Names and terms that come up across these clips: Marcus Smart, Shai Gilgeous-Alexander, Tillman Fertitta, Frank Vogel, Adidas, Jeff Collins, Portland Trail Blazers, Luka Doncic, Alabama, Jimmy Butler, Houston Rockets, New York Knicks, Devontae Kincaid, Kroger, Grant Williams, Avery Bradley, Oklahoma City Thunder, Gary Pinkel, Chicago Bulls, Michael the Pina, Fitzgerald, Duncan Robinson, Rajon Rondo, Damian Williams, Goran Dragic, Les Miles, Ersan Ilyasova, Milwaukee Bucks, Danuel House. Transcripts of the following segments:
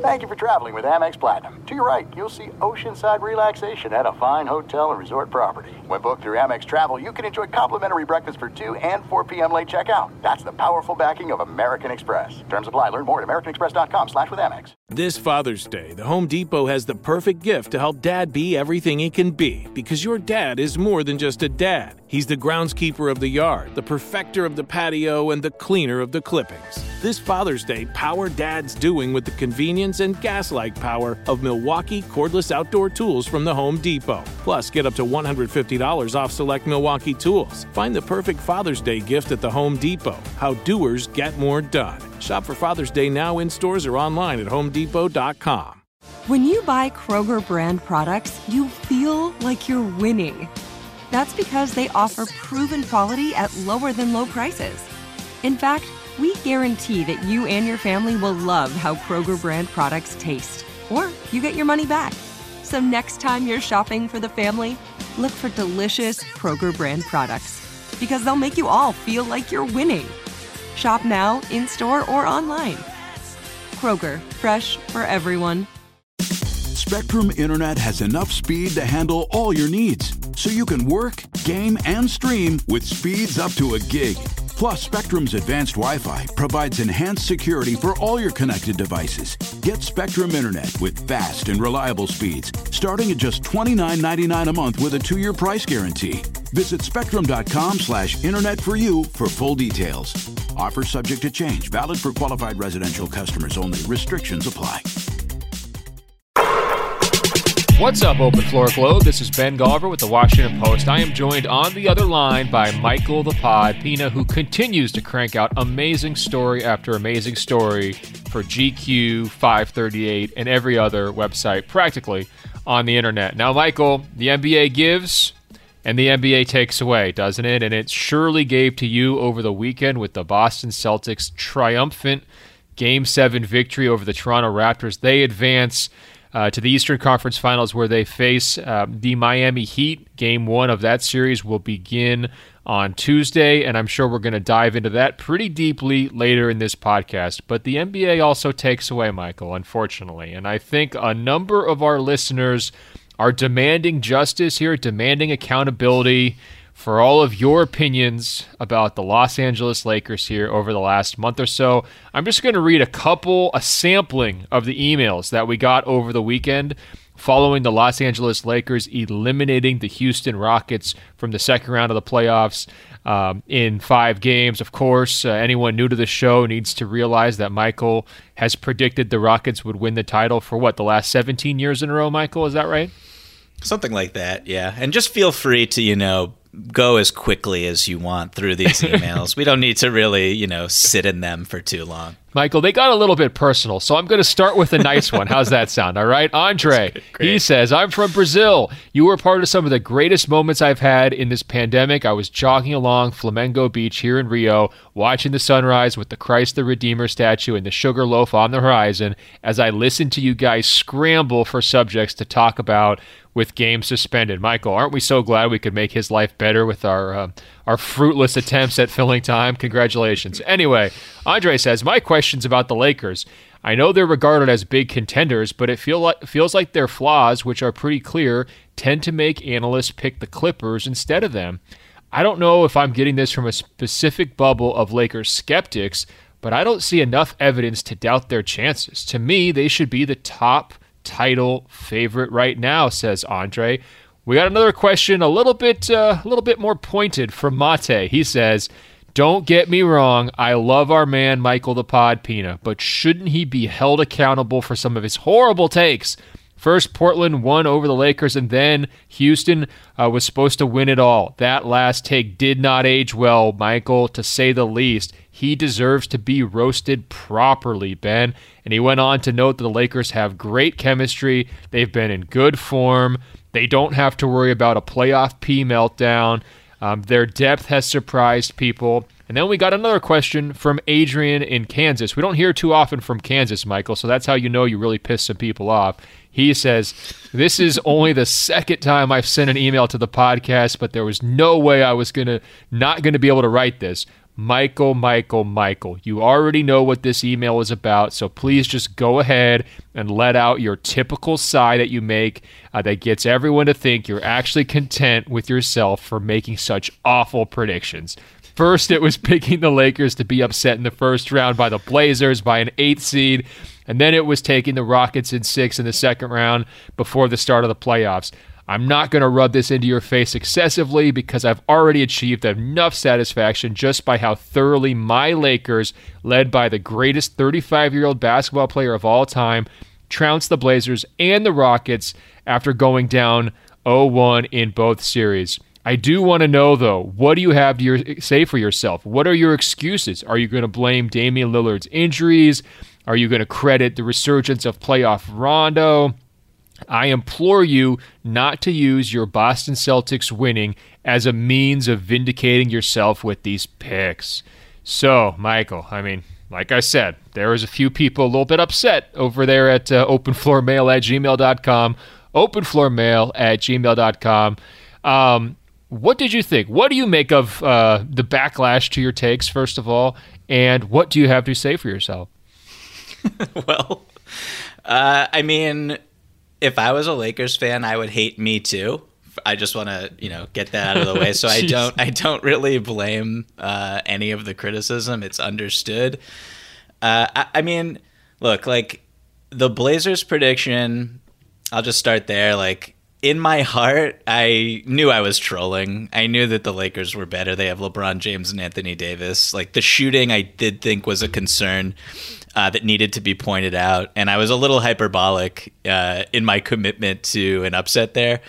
Thank you for traveling with Amex Platinum. To your right, you'll see oceanside relaxation at a fine hotel and resort property. When booked through Amex Travel, you can enjoy complimentary breakfast for 2 and 4 p.m. late checkout. That's the powerful backing of American Express. Terms apply. Learn more at americanexpress.com/withAmex. This Father's Day, the Home Depot has the perfect gift to help Dad be everything he can be. Because your dad is more than just a dad. He's the groundskeeper of the yard, the perfecter of the patio, and the cleaner of the clippings. This Father's Day, power Dad's doing with the convenience and gas-like power of Milwaukee cordless outdoor tools from the Home Depot. Plus, get up to $150 off select Milwaukee tools. Find the perfect Father's Day gift at the Home Depot. How doers get more done. Shop for Father's Day now in stores or online at homedepot.com. When you buy Kroger brand products, you feel like you're winning. That's because they offer proven quality at lower than low prices. In fact, we guarantee that you and your family will love how Kroger brand products taste, or you get your money back. So next time you're shopping for the family, look for delicious Kroger brand products, because they'll make you all feel like you're winning. Shop now, in-store, or online. Kroger, fresh for everyone. Spectrum Internet has enough speed to handle all your needs, so you can work, game, and stream with speeds up to a gig. Plus, Spectrum's advanced Wi-Fi provides enhanced security for all your connected devices. Get Spectrum Internet with fast and reliable speeds, starting at just $29.99 a month with a 2-year price guarantee. Visit spectrum.com/internet for you for full details. Offer subject to change, valid for qualified residential customers only. Restrictions apply. What's up, Open Floor Globe? This is Ben Golliver with the Washington Post. I am joined on the other line by Michael the Pina, who continues to crank out amazing story after amazing story for GQ, 538, and every other website practically on the internet. Now, Michael, the NBA gives and the NBA takes away, doesn't it? And it surely gave to you over the weekend with the Boston Celtics' triumphant Game 7 victory over the Toronto Raptors. They advance to the Eastern Conference Finals, where they face the Miami Heat. Game 1 of that series will begin on Tuesday, and I'm sure we're going to dive into that pretty deeply later in this podcast. But the NBA also takes away, Michael, unfortunately. And I think a number of our listeners are demanding justice here, demanding accountability for all of your opinions about the Los Angeles Lakers here over the last month or so. I'm just going to read a sampling of the emails that we got over the weekend following the Los Angeles Lakers eliminating the Houston Rockets from the second round of the playoffs in 5 games. Of course, anyone new to the show needs to realize that Michael has predicted the Rockets would win the title for the last 17 years in a row, Michael? Is that right? Something like that, yeah. And just feel free to, go as quickly as you want through these emails. We don't need to really, sit in them for too long. Michael, they got a little bit personal, so I'm going to start with a nice one. How's that sound? All right. Andre, he says, I'm from Brazil. You were part of some of the greatest moments I've had in this pandemic. I was jogging along Flamengo Beach here in Rio, watching the sunrise with the Christ the Redeemer statue and the sugar loaf on the horizon as I listened to you guys scramble for subjects to talk about with games suspended. Michael, aren't we so glad we could make his life better with our fruitless attempts at filling time? Congratulations. Anyway, Andre says, my question's about the Lakers. I know they're regarded as big contenders, but it feels like their flaws, which are pretty clear, tend to make analysts pick the Clippers instead of them. I don't know if I'm getting this from a specific bubble of Lakers skeptics, but I don't see enough evidence to doubt their chances. To me, they should be the top title favorite right now, says Andre. We got another question, a little bit more pointed from Mate. He says, don't get me wrong, I love our man Michael the Pod Pina, but shouldn't he be held accountable for some of his horrible takes? First, Portland won over the Lakers, and then Houston was supposed to win it all. That last take did not age well, Michael, to say the least. He deserves to be roasted properly, Ben. And he went on to note that the Lakers have great chemistry. They've been in good form. They don't have to worry about a playoff P meltdown. Their depth has surprised people. And then we got another question from Adrian in Kansas. We don't hear too often from Kansas, Michael, so that's how you know you really pissed some people off. He says, this is only the second time I've sent an email to the podcast, but there was no way I was not going to be able to write this. Michael. You already know what this email is about, so please just go ahead and let out your typical sigh that you make that gets everyone to think you're actually content with yourself for making such awful predictions. First, it was picking the Lakers to be upset in the first round by the Blazers by an 8th seed, and then it was taking the Rockets in 6 in the second round before the start of the playoffs. I'm not going to rub this into your face excessively because I've already achieved enough satisfaction just by how thoroughly my Lakers, led by the greatest 35-year-old basketball player of all time, trounced the Blazers and the Rockets after going down 0-1 in both series. I do want to know, though, what do you have to say for yourself? What are your excuses? Are you going to blame Damian Lillard's injuries? Are you going to credit the resurgence of playoff Rondo? I implore you not to use your Boston Celtics winning as a means of vindicating yourself with these picks. So, Michael, I mean, like I said, there is a few people a little bit upset over there at openfloormail@gmail.com, openfloormail@gmail.com. What did you think? What do you make of the backlash to your takes, first of all, and what do you have to say for yourself? Well, I mean, if I was a Lakers fan, I would hate me too. I just want to, get that out of the way. So I don't really blame any of the criticism. It's understood. I mean, look, like the Blazers prediction, I'll just start there. Like in my heart, I knew I was trolling. I knew that the Lakers were better. They have LeBron James and Anthony Davis. Like the shooting, I did think was a concern. That needed to be pointed out, and I was a little hyperbolic in my commitment to an upset there.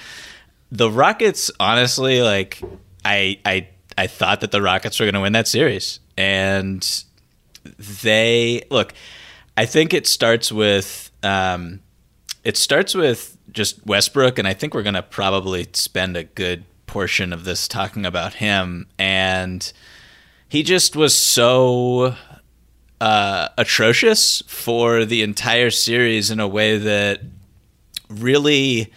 The Rockets, honestly, like I thought that the Rockets were going to win that series, and they look. I think it starts with just Westbrook, and I think we're going to probably spend a good portion of this talking about him, and he just was so atrocious for the entire series in a way that really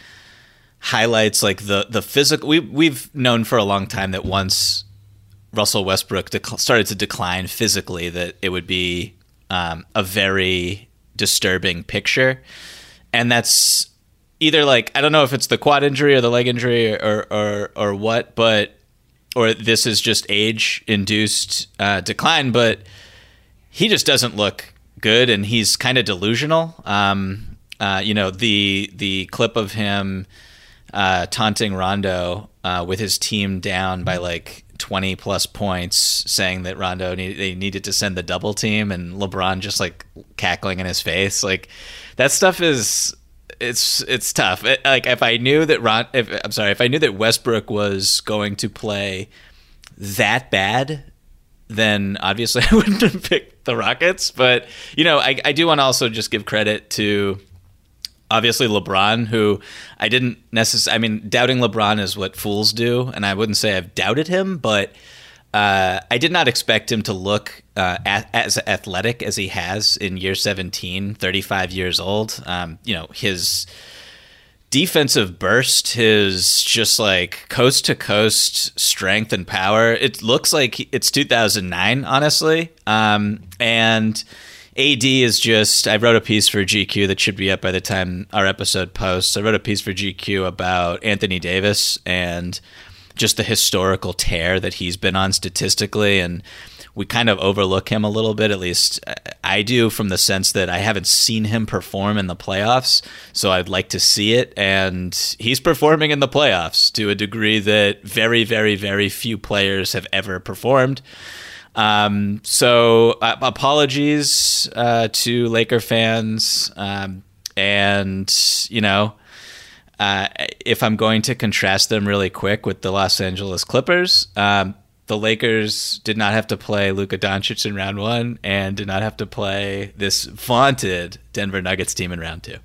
highlights like the physical. We've known for a long time that once Russell Westbrook started to decline physically, that it would be a very disturbing picture. And that's either like, I don't know if it's the quad injury or the leg injury or what, but, or this is just age induced decline, but he just doesn't look good, and he's kind of delusional. The clip of him taunting Rondo with his team down by like 20 plus points, saying that Rondo they needed to send the double team, and LeBron just like cackling in his face. Like that stuff is it's tough. If I knew that Westbrook was going to play that bad, then obviously I wouldn't have picked the Rockets. But, I do want to also just give credit to, obviously, LeBron, who I didn't necessarily... I mean, doubting LeBron is what fools do, and I wouldn't say I've doubted him, but I did not expect him to look as athletic as he has in year 17, 35 years old. His defensive burst, his just like coast to coast strength and power. It looks like it's 2009, honestly. And AD is just, I wrote a piece for GQ that should be up by the time our episode posts. I wrote a piece for GQ about Anthony Davis and just the historical tear that he's been on statistically. And we kind of overlook him a little bit, at least I do, from the sense that I haven't seen him perform in the playoffs, so I'd like to see it. And he's performing in the playoffs to a degree that very, very, very few players have ever performed. So apologies to Laker fans. If I'm going to contrast them really quick with the Los Angeles Clippers, the Lakers did not have to play Luka Doncic in round one and did not have to play this vaunted Denver Nuggets team in round two.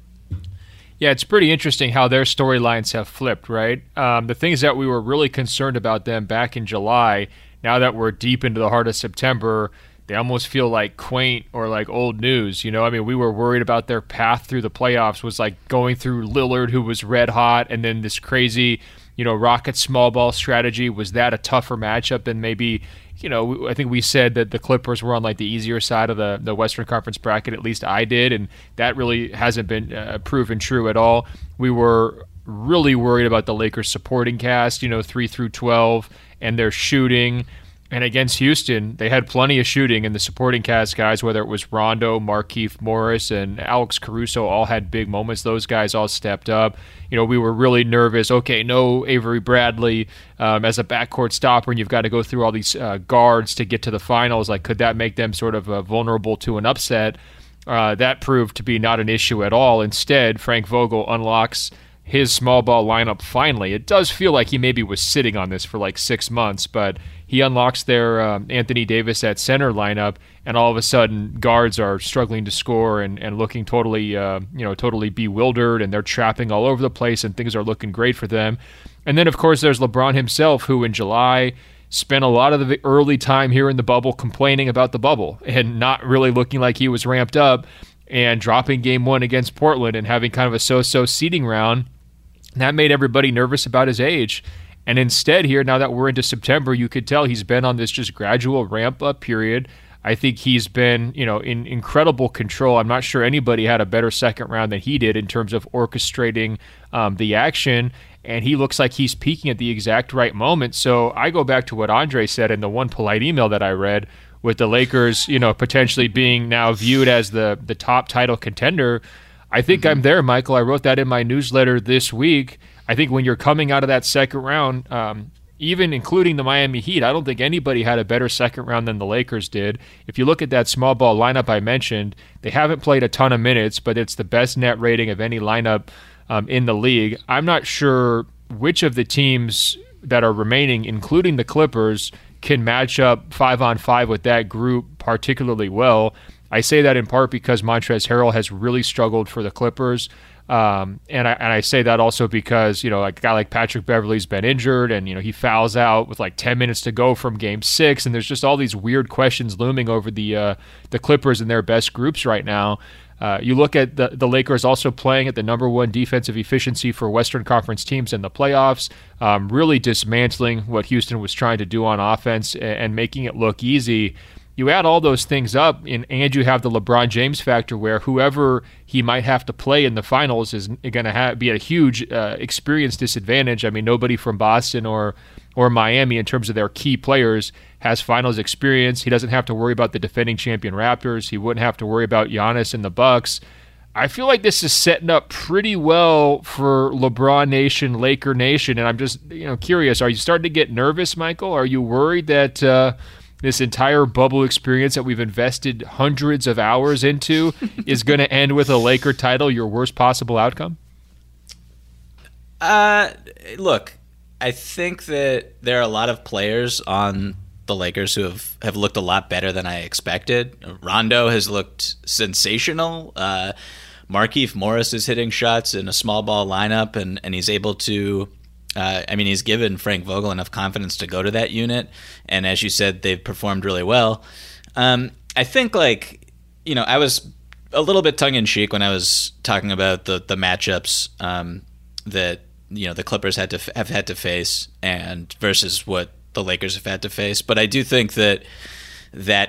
Yeah, it's pretty interesting how their storylines have flipped, right? The things that we were really concerned about them back in July, now that we're deep into the heart of September, they almost feel like quaint or like old news. I mean, we were worried about their path through the playoffs was like going through Lillard, who was red hot, and then this crazy Rockets small ball strategy. Was that a tougher matchup than maybe you know, I think we said that the Clippers were on like the easier side of the Western Conference bracket, at least I did, and that really hasn't been proven true at all. We were really worried about the Lakers supporting cast, you know, 3 through 12, and their shooting. And against Houston, they had plenty of shooting, and the supporting cast guys, whether it was Rondo, Markieff Morris, and Alex Caruso, all had big moments. Those guys all stepped up. You know, we were really nervous. Okay, no Avery Bradley as a backcourt stopper, and you've got to go through all these guards to get to the finals. Like, could that make them sort of vulnerable to an upset? That proved to be not an issue at all. Instead, Frank Vogel unlocks his small ball lineup finally. It does feel like he maybe was sitting on this for like 6 months, but he unlocks their Anthony Davis at center lineup, and all of a sudden guards are struggling to score and looking totally, totally bewildered, and they're trapping all over the place, and things are looking great for them. And then, of course, there's LeBron himself, who in July spent a lot of the early time here in the bubble complaining about the bubble and not really looking like he was ramped up, and dropping game one against Portland and having kind of a so-so seeding round. That made everybody nervous about his age. And instead here, now that we're into September, you could tell he's been on this just gradual ramp-up period. I think he's been, you know, in incredible control. I'm not sure anybody had a better second round than he did in terms of orchestrating the action. And he looks like he's peaking at the exact right moment. So I go back to what Andre said in the one polite email that I read, with the Lakers, you know, potentially being now viewed as the top title contender. I think I'm there, Michael. I wrote that in my newsletter this week. I think when you're coming out of that second round, even including the Miami Heat, I don't think anybody had a better second round than the Lakers did. If you look at that small ball lineup I mentioned, they haven't played a ton of minutes, but it's the best net rating of any lineup in the league. I'm not sure which of the teams that are remaining, including the Clippers, can match up 5-on-5 with that group particularly well. I say that in part because Montrezl Harrell has really struggled for the Clippers, and I say that also because, you know, a guy like Patrick Beverley's been injured, and, you know, he fouls out with like 10 minutes to go from Game 6, and there's just all these weird questions looming over the Clippers and their best groups right now. You look at the Lakers also playing at the number one defensive efficiency for Western Conference teams in the playoffs, really dismantling what Houston was trying to do on offense and making it look easy. You add all those things up, and you have the LeBron James factor, where whoever he might have to play in the finals is going to be at a huge experience disadvantage. I mean, nobody from Boston or Miami, in terms of their key players, has finals experience. He doesn't have to worry about the defending champion Raptors. He wouldn't have to worry about Giannis and the Bucks. I feel like this is setting up pretty well for LeBron Nation, Laker Nation, and I'm just, you know, curious. Are you starting to get nervous, Michael? Are you worried that this entire bubble experience that we've invested hundreds of hours into is going to end with a Laker title, your worst possible outcome? Look, I think that there are a lot of players on the Lakers who have looked a lot better than I expected. Rondo has looked sensational. Markieff Morris is hitting shots in a small ball lineup, and he's able to... he's given Frank Vogel enough confidence to go to that unit. And as you said, they've performed really well. I think, like, you know, I was a little bit tongue-in-cheek when I was talking about the matchups that, you know, the Clippers have had to face and versus what the Lakers have had to face. But I do think that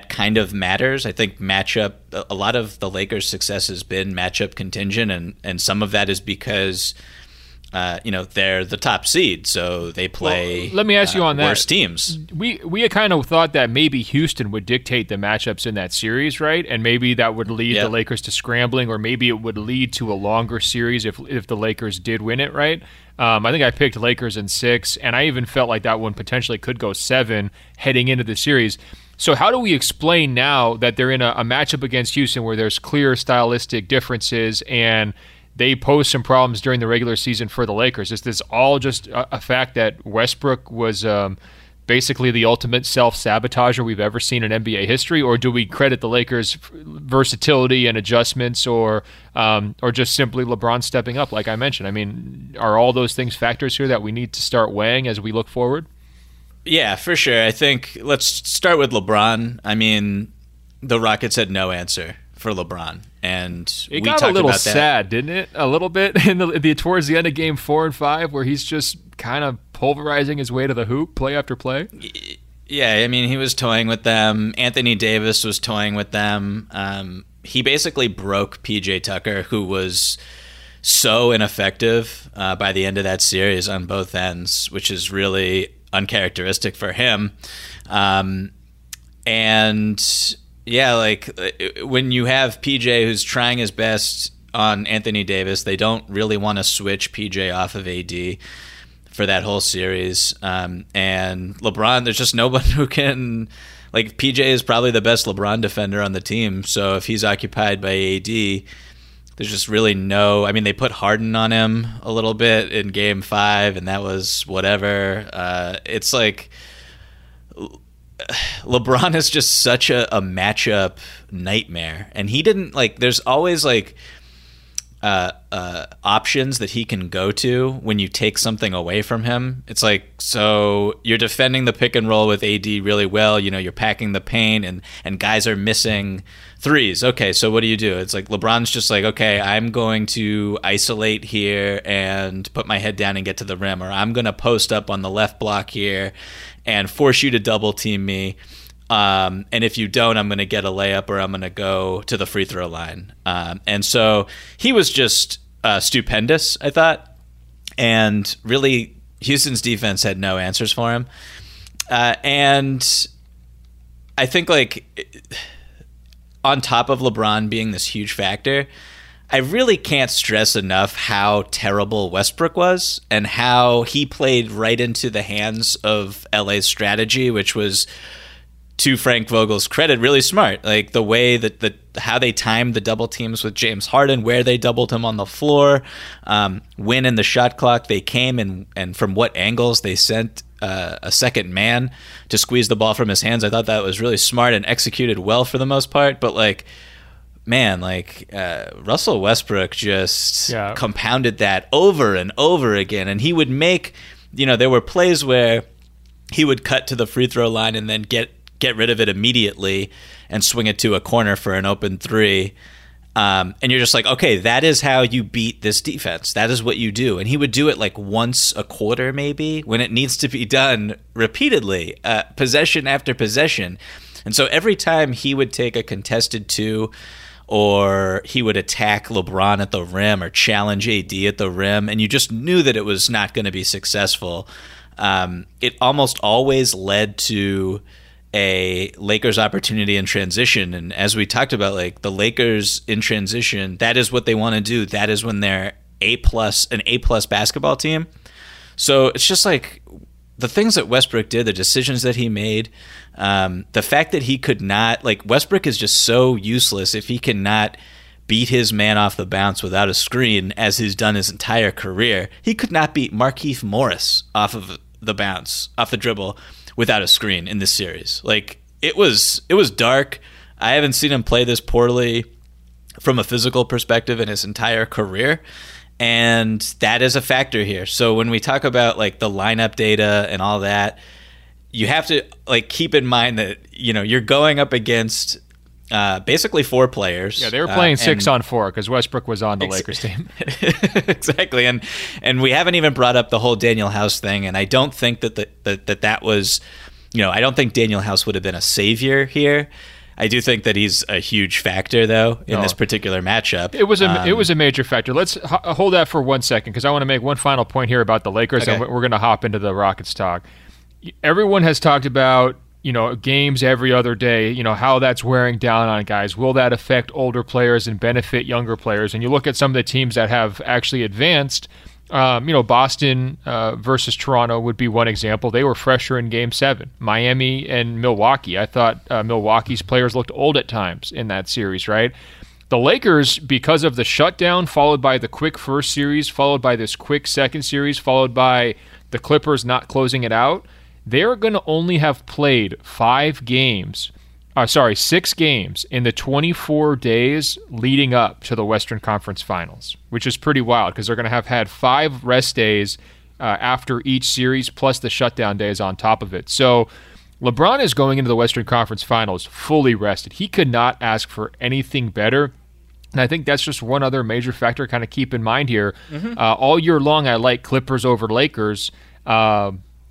kind of matters. I think a lot of the Lakers' success has been matchup contingent, and some of that is because they're the top seed, so they play. Well, let me ask you on that. Worse teams. We kind of thought that maybe Houston would dictate the matchups in that series, right? And maybe that would lead the Lakers to scrambling, or maybe it would lead to a longer series if the Lakers did win it, right? I think I picked Lakers in 6, and I even felt like that one potentially could go 7 heading into the series. So how do we explain now that they're in a matchup against Houston where there's clear stylistic differences and they pose some problems during the regular season for the Lakers? Is this all just a fact that Westbrook was basically the ultimate self-sabotager we've ever seen in NBA history, or do we credit the Lakers' versatility and adjustments, or just simply LeBron stepping up, like I mentioned? I mean, are all those things factors here that we need to start weighing as we look forward? Yeah, for sure. I think let's start with LeBron. I mean, the Rockets had no answer for LeBron, and it got a little sad, didn't it? A little bit in the towards the end of Game 4 and 5, where he's just kind of pulverizing his way to the hoop, play after play. Yeah, I mean, he was toying with them. Anthony Davis was toying with them. He basically broke P.J. Tucker, who was so ineffective by the end of that series on both ends, which is really uncharacteristic for him. And yeah, like when you have P.J. who's trying his best on Anthony Davis, they don't really want to switch P.J. off of AD for that whole series. And LeBron, there's just no one who can... Like, PJ is probably the best LeBron defender on the team, so if he's occupied by AD, there's just really no... I mean, they put Harden on him a little bit in Game 5, and that was whatever. It's like... LeBron is just such a matchup nightmare, and he didn't... Like, there's always, like... options that he can go to when you take something away from him. It's like, so you're defending the pick and roll with AD really well, you know, you're packing the paint and guys are missing threes. Okay, so what do you do? It's like LeBron's just like, okay, I'm going to isolate here and put my head down and get to the rim, or I'm going to post up on the left block here and force you to double team me. And if you don't, I'm going to get a layup or I'm going to go to the free throw line. And so he was just stupendous, I thought. And really, Houston's defense had no answers for him. And I think, like, on top of LeBron being this huge factor, I really can't stress enough how terrible Westbrook was and how he played right into the hands of LA's strategy, which was... to Frank Vogel's credit, really smart. Like the way that how they timed the double teams with James Harden, where they doubled him on the floor, when in the shot clock they came and from what angles they sent a second man to squeeze the ball from his hands. I thought that was really smart and executed well for the most part. But like, man, like Russell Westbrook just compounded that over and over again. And he would make, you know, there were plays where he would cut to the free throw line and then get rid of it immediately and swing it to a corner for an open three. And you're just like, okay, that is how you beat this defense. That is what you do. And he would do it like once a quarter, maybe, when it needs to be done repeatedly, possession after possession. And so every time he would take a contested two or he would attack LeBron at the rim or challenge AD at the rim, and you just knew that it was not going to be successful. It almost always led to a Lakers opportunity in transition. And as we talked about, like the Lakers in transition, that is what they want to do. That is when they're an A plus basketball team. So it's just like the things that Westbrook did, the decisions that he made, the fact that he could not, like Westbrook is just so useless if he cannot beat his man off the bounce without a screen, as he's done his entire career. He could not beat Markieff Morris off of the bounce, off the dribble, without a screen in this series. Like it was dark. I haven't seen him play this poorly from a physical perspective in his entire career. And that is a factor here. So when we talk about like the lineup data and all that, you have to like keep in mind that, you know, you're going up against basically four players. Yeah, they were playing 6-on-4 because Westbrook was on the Lakers team. Exactly, and we haven't even brought up the whole Danuel House thing, and I don't think that was, you know, I don't think Danuel House would have been a savior here. I do think that he's a huge factor, though, in this particular matchup. It was a major factor. Let's hold that for 1 second because I want to make one final point here about the Lakers, okay, and we're going to hop into the Rockets talk. Everyone has talked about, you know, games every other day, you know, how that's wearing down on guys. Will that affect older players and benefit younger players? And you look at some of the teams that have actually advanced, you know, Boston versus Toronto would be one example. They were fresher in Game 7. Miami and Milwaukee. I thought Milwaukee's players looked old at times in that series, right? The Lakers, because of the shutdown, followed by the quick first series, followed by this quick second series, followed by the Clippers not closing it out, they're going to only have played 6 games in the 24 days leading up to the Western Conference Finals, which is pretty wild because they're going to have had 5 rest days after each series, plus the shutdown days on top of it. So LeBron is going into the Western Conference Finals fully rested. He could not ask for anything better. And I think that's just one other major factor to kind of keep in mind here. Mm-hmm. All year long, I like Clippers over Lakers.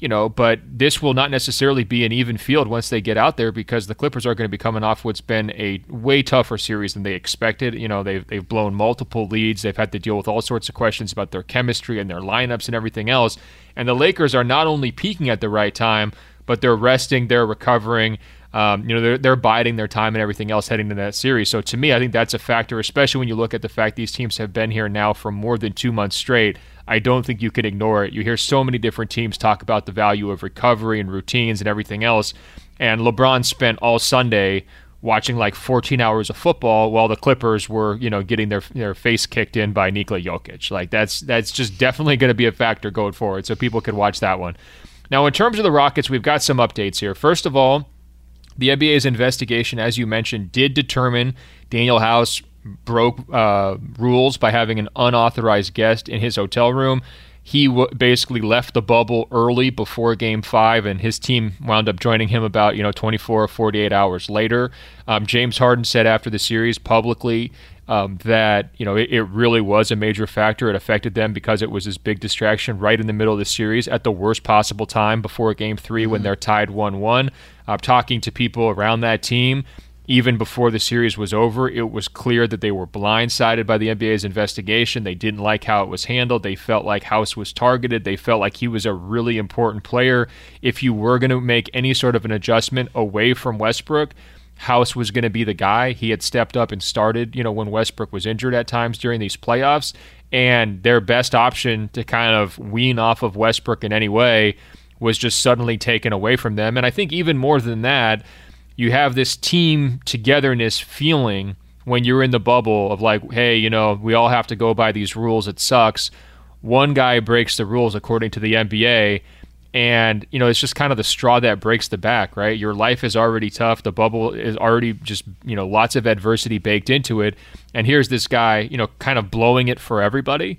you know, but this will not necessarily be an even field once they get out there, because the Clippers are going to be coming off what's been a way tougher series than they expected. You know, they've blown multiple leads. They've had to deal with all sorts of questions about their chemistry and their lineups and everything else. And the Lakers are not only peaking at the right time, but they're resting, they're recovering. You know, they're biding their time and everything else heading into that series. So to me, I think that's a factor, especially when you look at the fact these teams have been here now for more than 2 months straight. I don't think you can ignore it. You hear so many different teams talk about the value of recovery and routines and everything else. And LeBron spent all Sunday watching like 14 hours of football while the Clippers were, you know, getting their face kicked in by Nikola Jokic. Like that's just definitely going to be a factor going forward. So people can watch that one. Now, in terms of the Rockets, we've got some updates here. First of all, the NBA's investigation, as you mentioned, did determine Danuel House broke rules by having an unauthorized guest in his hotel room. He basically left the bubble early before Game 5, and his team wound up joining him about 24 or 48 hours later. James Harden said after the series publicly that it really was a major factor. It affected them because it was this big distraction right in the middle of the series at the worst possible time before Game 3 when they're tied 1-1. Talking to people around that team, even before the series was over, it was clear that they were blindsided by the NBA's investigation. They didn't like how it was handled. They felt like House was targeted. They felt like he was a really important player. If you were going to make any sort of an adjustment away from Westbrook, House was going to be the guy. He had stepped up and started, when Westbrook was injured at times during these playoffs. And their best option to kind of wean off of Westbrook in any way was just suddenly taken away from them. And I think even more than that, you have this team togetherness feeling when you're in the bubble of like, hey, we all have to go by these rules. It sucks. One guy breaks the rules according to the NBA, and, it's just kind of the straw that breaks the back, right? Your life is already tough. The bubble is already just, lots of adversity baked into it. And here's this guy, kind of blowing it for everybody,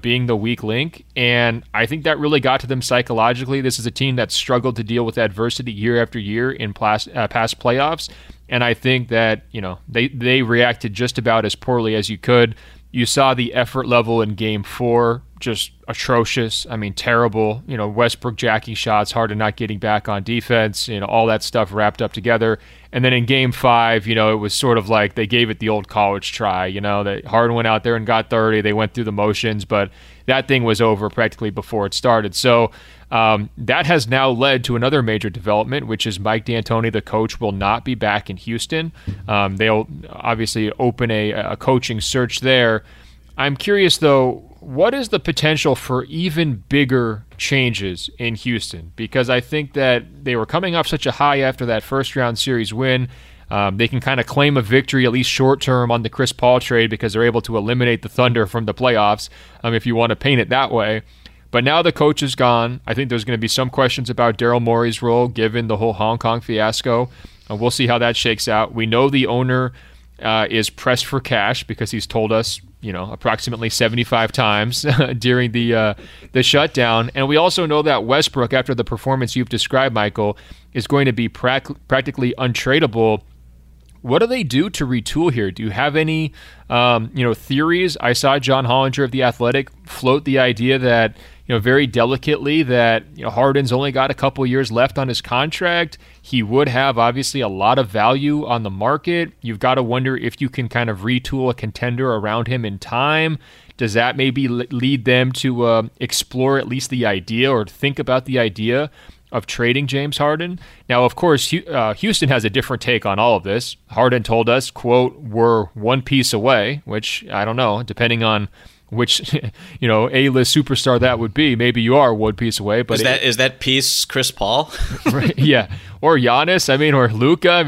being the weak link. And I think that really got to them psychologically. This is a team that's struggled to deal with adversity year after year in past playoffs. And I think that, they reacted just about as poorly as you could. You saw the effort level in Game 4, just atrocious. I mean, terrible. Westbrook jacking shots, Harden not getting back on defense, all that stuff wrapped up together. And then in Game 5, it was sort of like they gave it the old college try, that Harden went out there and got 30. They went through the motions, but that thing was over practically before it started. So that has now led to another major development, which is Mike D'Antoni, the coach, will not be back in Houston. They'll obviously open a coaching search there. I'm curious, though, what is the potential for even bigger changes in Houston? Because I think that they were coming off such a high after that first-round series win. They can kind of claim a victory, at least short-term, on the Chris Paul trade because they're able to eliminate the Thunder from the playoffs, if you want to paint it that way. But now the coach is gone. I think there's going to be some questions about Daryl Morey's role given the whole Hong Kong fiasco. And we'll see how that shakes out. We know the owner is pressed for cash because he's told us, approximately 75 times during the shutdown. And we also know that Westbrook, after the performance you've described, Michael, is going to be practically untradeable. What do they do to retool here? Do you have any, theories? I saw John Hollinger of The Athletic float the idea that, very delicately, that Harden's only got a couple years left on his contract. He would have obviously a lot of value on the market. You've got to wonder if you can kind of retool a contender around him in time. Does that maybe lead them to explore at least the idea or think about the idea of trading James Harden? Now, of course, Houston has a different take on all of this. Harden told us, quote, we're one piece away, which I don't know, depending on which, A-list superstar that would be. Maybe you are one piece away. But is that piece Chris Paul? Right, yeah. Or Giannis, or Luka.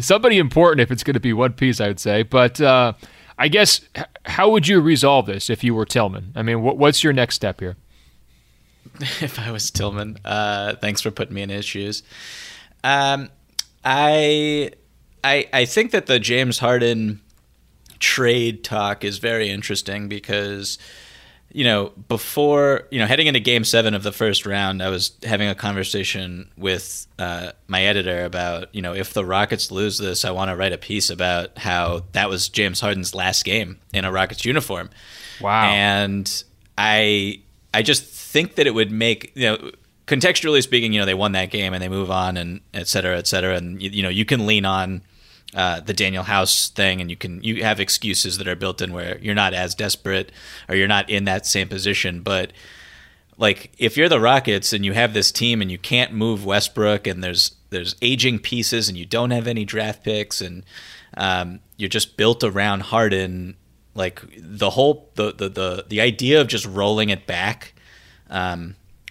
Somebody important if it's going to be one piece, I would say. But I guess, how would you resolve this if you were Tillman? What's your next step here? If I was Tillman, thanks for putting me in his shoes. I think that the James Harden trade talk is very interesting because, before, heading into Game 7 of the first round, I was having a conversation with my editor about, if the Rockets lose this, I want to write a piece about how that was James Harden's last game in a Rockets uniform. Wow. And I just think that it would make contextually speaking, you know, they won that game and they move on, and et cetera, and you know, you can lean on the Danuel House thing, and you have excuses that are built in where you're not as desperate or you're not in that same position. But like, if you're the Rockets and you have this team and you can't move Westbrook, and there's aging pieces, and you don't have any draft picks, and you're just built around Harden, like the whole the idea of just rolling it back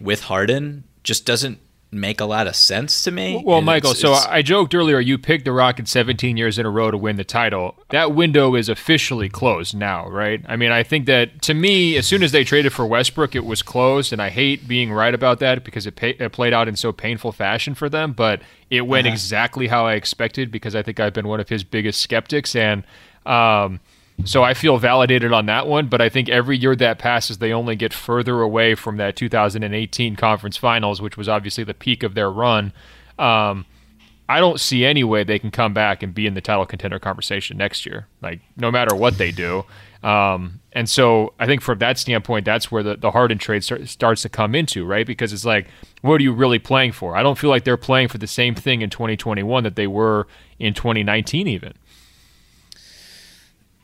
with Harden just doesn't make a lot of sense to me. Well, and Michael, so I joked earlier, you picked the Rockets 17 years in a row to win the title. That window is officially closed now, right? I mean, I think that, to me, as soon as they traded for Westbrook, it was closed, and I hate being right about that because it played out in so painful fashion for them, but it went exactly how I expected, because I think I've been one of his biggest skeptics, and so I feel validated on that one. But I think every year that passes, they only get further away from that 2018 Conference Finals, which was obviously the peak of their run. I don't see any way they can come back and be in the title contender conversation next year, like no matter what they do. And so I think from that standpoint, that's where the Harden trade starts to come into, right? Because it's like, what are you really playing for? I don't feel like they're playing for the same thing in 2021 that they were in 2019 even.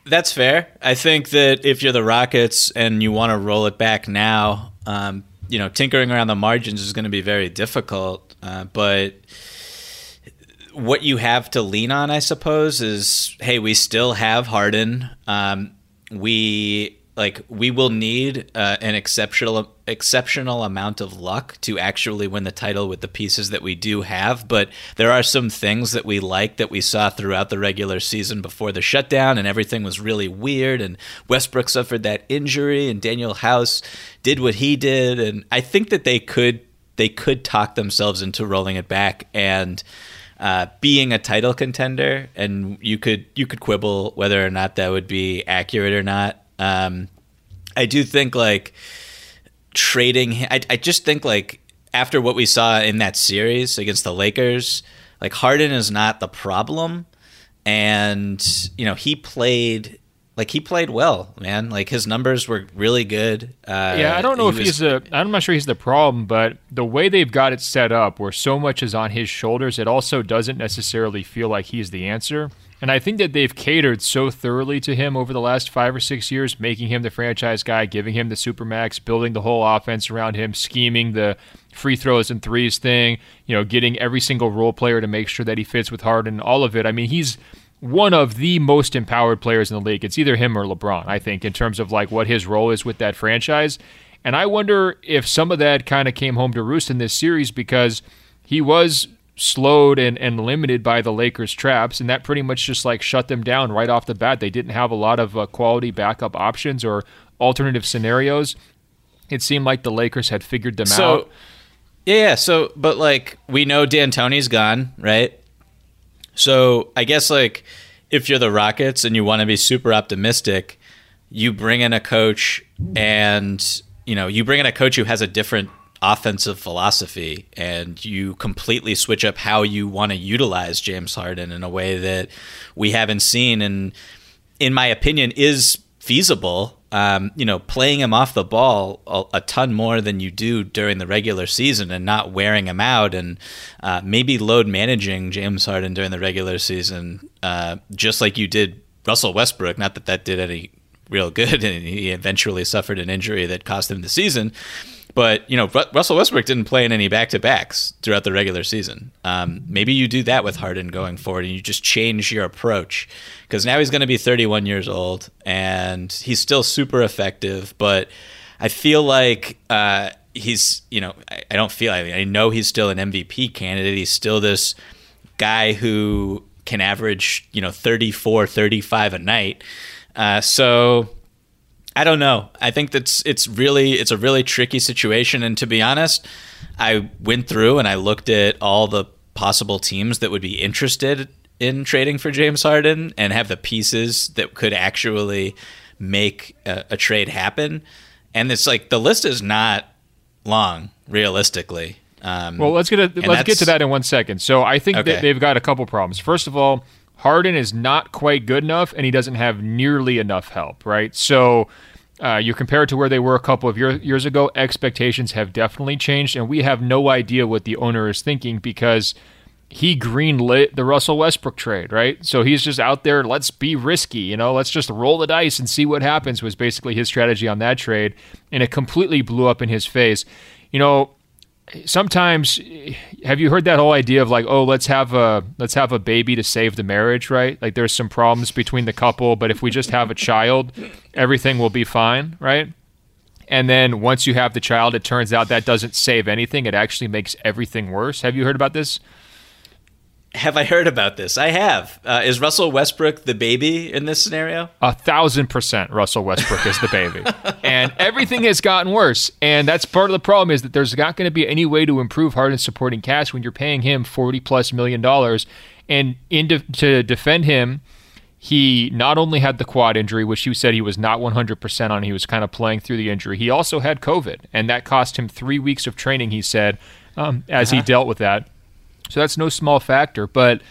That's fair. I think that if you're the Rockets and you want to roll it back now, you know, tinkering around the margins is going to be very difficult. But what you have to lean on, I suppose, is, hey, we still have Harden. We will need an exceptional amount of luck to actually win the title with the pieces that we do have. But there are some things that we like that we saw throughout the regular season before the shutdown, and everything was really weird. And Westbrook suffered that injury, and Danuel House did what he did. And I think that they could talk themselves into rolling it back and being a title contender. And you could quibble whether or not that would be accurate or not. I do think, like, trading, I just think, like, after what we saw in that series against the Lakers, like, Harden is not the problem. And, you know, he played well, man. Like, his numbers were really good. Yeah, I don't know I'm not sure he's the problem, but the way they've got it set up where so much is on his shoulders, it also doesn't necessarily feel like he's the answer. And I think that they've catered so thoroughly to him over the last 5 or 6 years, making him the franchise guy, giving him the supermax, building the whole offense around him, scheming the free throws and threes thing, you know, getting every single role player to make sure that he fits with Harden, all of it. I mean, he's one of the most empowered players in the league. It's either him or LeBron, I think, in terms of like what his role is with that franchise. And I wonder if some of that kind of came home to roost in this series, because he was slowed and limited by the Lakers' traps, and that pretty much just like shut them down right off the bat. They didn't have a lot of quality backup options or alternative scenarios. It seemed like the Lakers had figured them out. Yeah, but like, we know D'Antoni's gone, right? So I guess, like, if you're the Rockets and you want to be super optimistic, you bring in a coach and, you know, you bring in a coach who has a different offensive philosophy, and you completely switch up how you want to utilize James Harden in a way that we haven't seen, and in my opinion is feasible. You know, playing him off the ball a ton more than you do during the regular season and not wearing him out, and maybe load managing James Harden during the regular season, just like you did Russell Westbrook. Not that did any real good, and he eventually suffered an injury that cost him the season. But, you know, Russell Westbrook didn't play in any back-to-backs throughout the regular season. Maybe you do that with Harden going forward, and you just change your approach, because now he's going to be 31 years old and he's still super effective. But I feel like he's, you know, I don't feel, I mean, I know he's still an MVP candidate. He's still this guy who can average, you know, 34, 35 a night. So I don't know. I think it's a really tricky situation. And to be honest, I went through and I looked at all the possible teams that would be interested in trading for James Harden and have the pieces that could actually make a trade happen. And it's like, the list is not long, realistically. Well, let's get to that in 1 second. So I think that they've got a couple problems. First of all, Harden is not quite good enough, and he doesn't have nearly enough help, right? So You compare it to where they were a couple of years ago, expectations have definitely changed, and we have no idea what the owner is thinking because he greenlit the Russell Westbrook trade, right? So he's just out there, let's be risky, you know, let's just roll the dice and see what happens was basically his strategy on that trade, and it completely blew up in his face. You know, sometimes, have you heard that whole idea of like, oh, let's have a baby to save the marriage, right? Like there's some problems between the couple, but if we just have a child, everything will be fine, right? And then once you have the child, it turns out that doesn't save anything. It actually makes everything worse. Have you heard about this? Have I heard about this? I have. Is Russell Westbrook the baby in this scenario? 1,000% Russell Westbrook is the baby. And everything has gotten worse. And that's part of the problem is that there's not going to be any way to improve Harden's supporting cast when you're paying him $40+ million. And to defend him, he not only had the quad injury, which you said he was not 100% on, he was kind of playing through the injury. He also had COVID, and that cost him 3 weeks of training, he said, as he dealt with that. So that's no small factor. But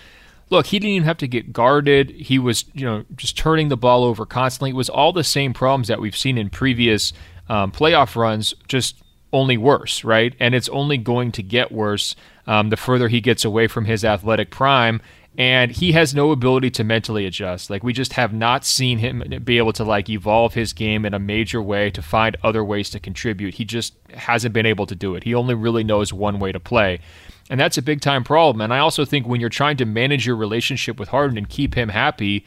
look, he didn't even have to get guarded. He was, you know, just turning the ball over constantly. It was all the same problems that we've seen in previous playoff runs, just only worse, right? And it's only going to get worse the further he gets away from his athletic prime. And he has no ability to mentally adjust. Like, we just have not seen him be able to, like, evolve his game in a major way to find other ways to contribute. He just hasn't been able to do it. He only really knows one way to play. And that's a big-time problem. And I also think when you're trying to manage your relationship with Harden and keep him happy,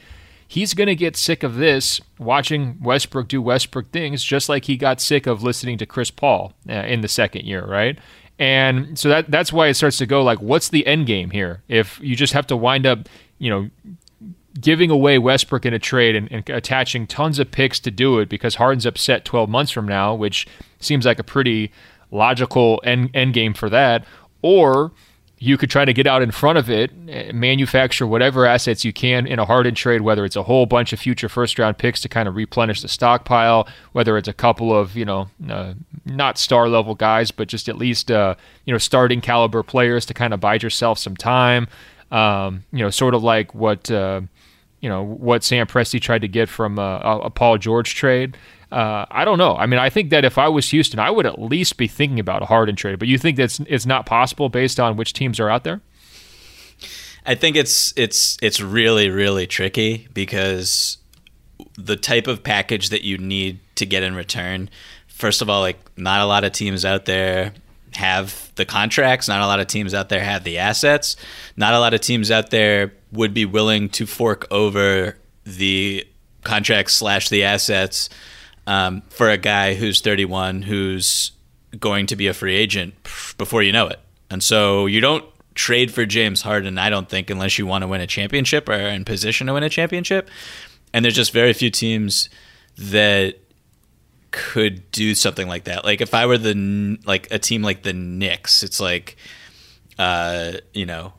he's going to get sick of this, watching Westbrook do Westbrook things, just like he got sick of listening to Chris Paul in the second year, right? And so that's why it starts to go like, what's the end game here? If you just have to wind up, you know, giving away Westbrook in a trade and attaching tons of picks to do it because Harden's upset 12 months from now, which seems like a pretty logical end game for that. Or you could try to get out in front of it, manufacture whatever assets you can in a Harden trade, whether it's a whole bunch of future first-round picks to kind of replenish the stockpile, whether it's a couple of, you know, not star-level guys, but just at least, you know, starting-caliber players to kind of bide yourself some time, you know, sort of like what Sam Presti tried to get from a Paul George trade. I don't know. I mean, I think that if I was Houston, I would at least be thinking about a Harden trade. But you think that's it's not possible based on which teams are out there? I think it's really, really tricky because the type of package that you need to get in return, first of all, like not a lot of teams out there have the contracts. Not a lot of teams out there have the assets. Not a lot of teams out there would be willing to fork over the contracts / the assets for a guy who's 31, who's going to be a free agent before you know it. And so you don't trade for James Harden, I don't think, unless you want to win a championship or are in position to win a championship. And there's just very few teams that could do something like that. Like if I were a team like the Knicks, it's like, you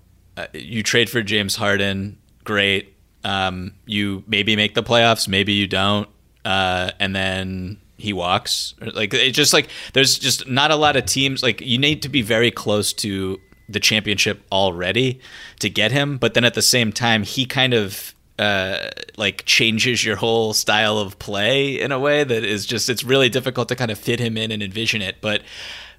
trade for James Harden, great. You maybe make the playoffs, maybe you don't. And then he walks. Like it's just like there's just not a lot of teams. Like you need to be very close to the championship already to get him. But then at the same time, he kind of like changes your whole style of play in a way that is just it's really difficult to kind of fit him in and envision it. But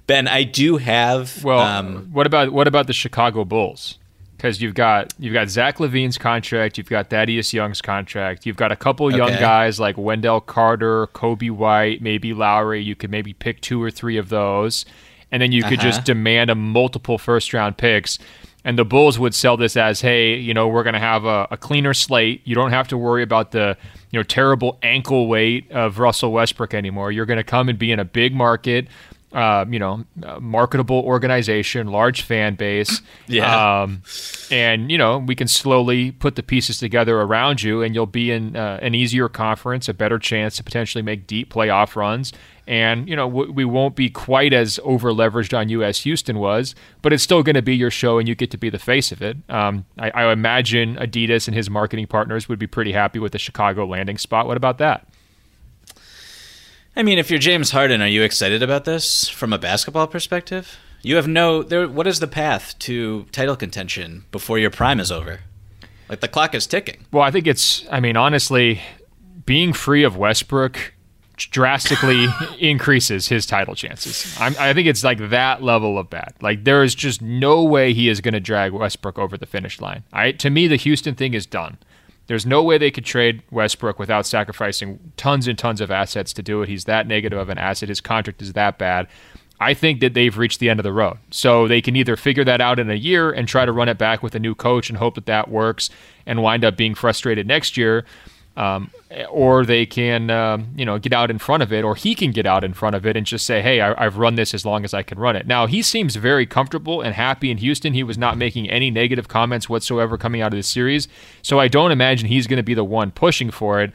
Ben, I do have. Well, what about the Chicago Bulls? Because you've got Zach LaVine's contract, you've got Thaddeus Young's contract, you've got a couple young guys like Wendell Carter, Kobe White, maybe Lowry. You could maybe pick 2 or 3 of those, and then you could just demand a multiple first-round picks. And the Bulls would sell this as, hey, you know, we're going to have a cleaner slate. You don't have to worry about the, you know, terrible ankle weight of Russell Westbrook anymore. You're going to come and be in a big market. Marketable organization, large fan base. Yeah. And, you know, we can slowly put the pieces together around you and you'll be in an easier conference, a better chance to potentially make deep playoff runs. And, you know, we won't be quite as over-leveraged on you as Houston was, but it's still going to be your show and you get to be the face of it. I imagine Adidas and his marketing partners would be pretty happy with the Chicago landing spot. What about that? I mean, if you're James Harden, are you excited about this from a basketball perspective? You have what is the path to title contention before your prime is over? Like, the clock is ticking. Well, I think honestly, being free of Westbrook drastically increases his title chances. I think it's like that level of bad. Like, there is just no way he is going to drag Westbrook over the finish line. To me, the Houston thing is done. There's no way they could trade Westbrook without sacrificing tons and tons of assets to do it. He's that negative of an asset. His contract is that bad. I think that they've reached the end of the road. So they can either figure that out in a year and try to run it back with a new coach and hope that that works and wind up being frustrated next year, or they can get out in front of it, or he can get out in front of it and just say, hey, I've run this as long as I can run it. Now, he seems very comfortable and happy in Houston. He was not making any negative comments whatsoever coming out of this series. So I don't imagine he's going to be the one pushing for it.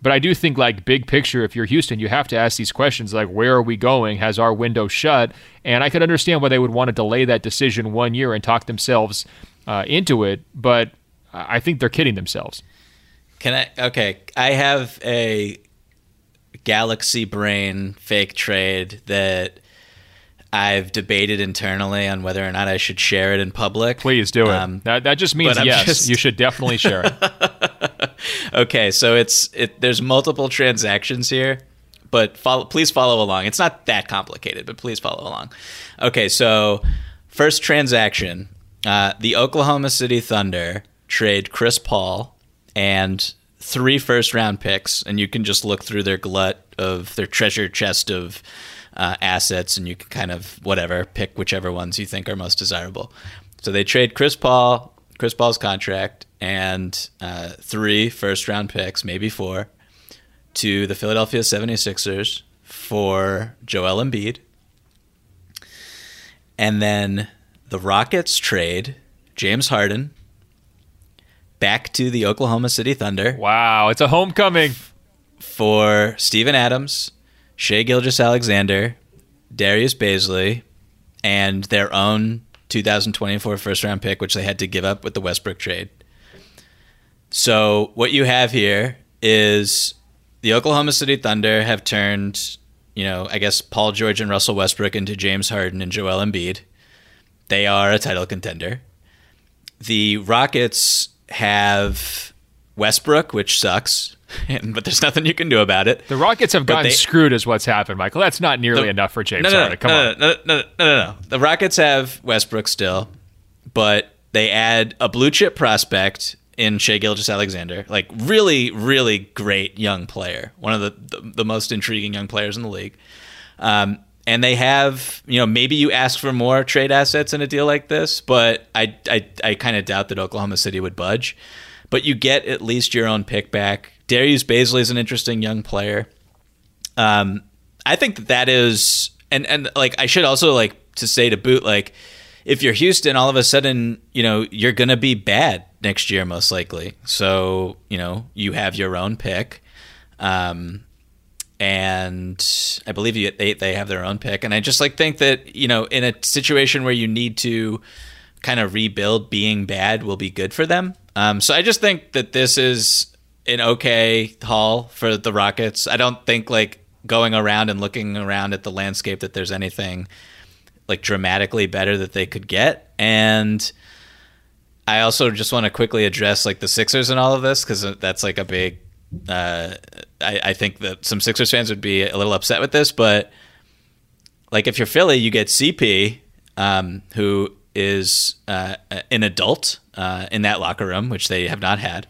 But I do think, like, big picture, if you're Houston, you have to ask these questions like, where are we going? Has our window shut? And I could understand why they would want to delay that decision 1 year and talk themselves into it, but I think they're kidding themselves. I have a galaxy brain fake trade that I've debated internally on whether or not I should share it in public. Please do it. That just means yes, you should definitely share it. Okay, so there's multiple transactions here, but please follow along. It's not that complicated, but please follow along. Okay, so first transaction, the Oklahoma City Thunder trade Chris Paul and 3 first-round picks, and you can just look through their glut of their treasure chest of assets, and you can kind of, whatever, pick whichever ones you think are most desirable. So they trade Chris Paul's contract, and 3 first-round picks, maybe 4, to the Philadelphia 76ers for Joel Embiid. And then the Rockets trade James Harden back to the Oklahoma City Thunder. Wow, it's a homecoming. For Steven Adams, Shai Gilgeous-Alexander, Darius Bazley, and their own 2024 first-round pick, which they had to give up with the Westbrook trade. So what you have here is the Oklahoma City Thunder have turned, I guess, Paul George and Russell Westbrook into James Harden and Joel Embiid. They are a title contender. The Rockets have Westbrook, which sucks, but there's nothing you can do about it. The Rockets have gotten screwed is what's happened, Michael. That's not nearly enough for James Harden. Come on. No. The Rockets have Westbrook still, but they add a blue-chip prospect in Shai Gilgeous-Alexander, like really, really great young player, one of the most intriguing young players in the league. And they have, maybe you ask for more trade assets in a deal like this, but I kind of doubt that Oklahoma City would budge. But you get at least your own pick back. Darius Bazley is an interesting young player. I think that is, and like I should also like to say to boot, like if you're Houston, all of a sudden you're gonna be bad next year most likely. So you have your own pick. And I believe they have their own pick. And I just like think that, in a situation where you need to kind of rebuild, being bad will be good for them. So I just think that this is an okay haul for the Rockets. I don't think like going around and looking around at the landscape that there's anything like dramatically better that they could get. And I also just want to quickly address like the Sixers and all of this, because that's like a big... I think that some Sixers fans would be a little upset with this, but like if you're Philly, you get CP, who is an adult in that locker room, which they have not had.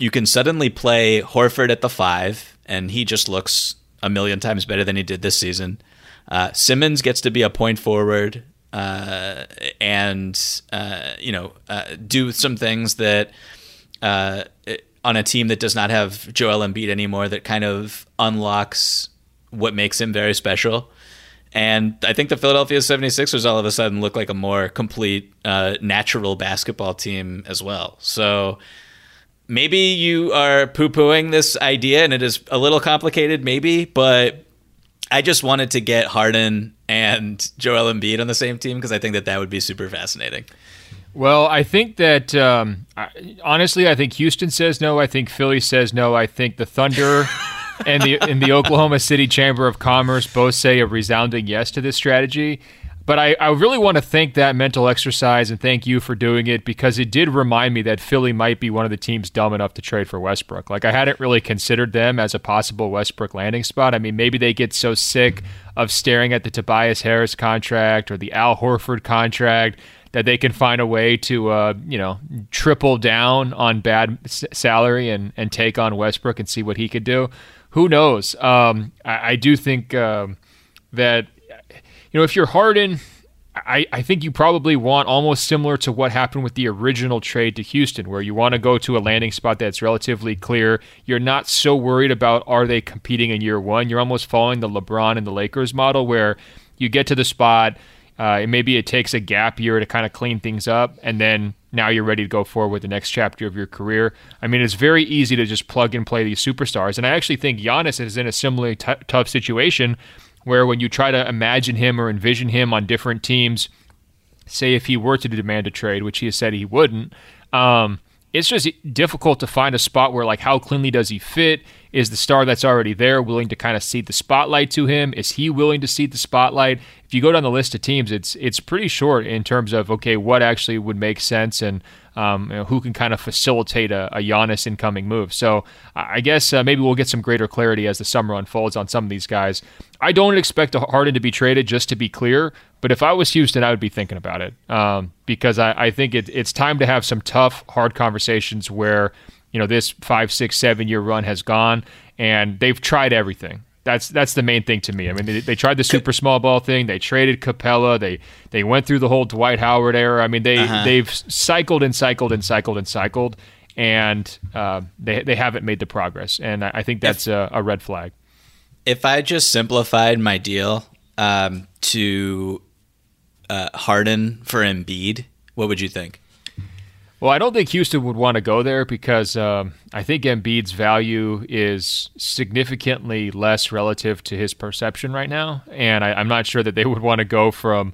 You can suddenly play Horford at the 5, and he just looks a million times better than he did this season. Simmons gets to be a point forward and do some things that on a team that does not have Joel Embiid anymore, that kind of unlocks what makes him very special. And I think the Philadelphia 76ers all of a sudden look like a more complete, natural basketball team as well. So maybe you are poo-pooing this idea, and it is a little complicated maybe, but I just wanted to get Harden and Joel Embiid on the same team because I think that would be super fascinating. Well, I think that, honestly, I think Houston says no. I think Philly says no. I think the Thunder and the Oklahoma City Chamber of Commerce both say a resounding yes to this strategy. But I really want to thank that mental exercise and thank you for doing it, because it did remind me that Philly might be one of the teams dumb enough to trade for Westbrook. Like, I hadn't really considered them as a possible Westbrook landing spot. I mean, maybe they get so sick of staring at the Tobias Harris contract or the Al Horford contract that they can find a way to, triple down on bad salary and take on Westbrook and see what he could do. Who knows? I do think that... if you're Harden, I think you probably want almost similar to what happened with the original trade to Houston, where you want to go to a landing spot that's relatively clear. You're not so worried about are they competing in year one. You're almost following the LeBron and the Lakers model, where you get to the spot, and maybe it takes a gap year to kind of clean things up, and then now you're ready to go forward with the next chapter of your career. I mean, it's very easy to just plug and play these superstars, and I actually think Giannis is in a similarly tough situation, where when you try to imagine him or envision him on different teams, say if he were to demand a trade, which he has said he wouldn't, it's just difficult to find a spot where, like, how cleanly does he fit? Is the star that's already there willing to kind of cede the spotlight to him? Is he willing to cede the spotlight? If you go down the list of teams, it's pretty short in terms of, okay, what actually would make sense and who can kind of facilitate a Giannis incoming move. So I guess maybe we'll get some greater clarity as the summer unfolds on some of these guys. I don't expect Harden to be traded, just to be clear, but if I was Houston, I would be thinking about it because I think it's time to have some tough, hard conversations where this 5, 6, 7 year run has gone, and they've tried everything. That's the main thing to me. I mean, they tried the super small ball thing. They traded Capella. They went through the whole Dwight Howard era. I mean, they've cycled and cycled and cycled and cycled, and they haven't made the progress. And I think that's a red flag. If I just simplified my deal to Harden for Embiid, what would you think? Well, I don't think Houston would want to go there because I think Embiid's value is significantly less relative to his perception right now, and I'm not sure that they would want to go from,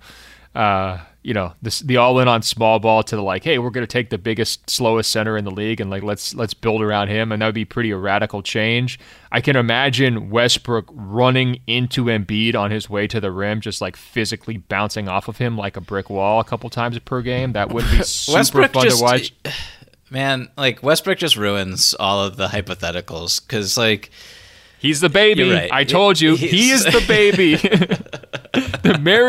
the all-in on small ball to the hey, we're going to take the biggest, slowest center in the league and let's build around him, and that would be pretty a radical change. I can imagine Westbrook running into Embiid on his way to the rim, just physically bouncing off of him like a brick wall a couple times per game. That would be super fun to watch. Man, Westbrook just ruins all of the hypotheticals because he's the baby. Right. I told you, he is the baby.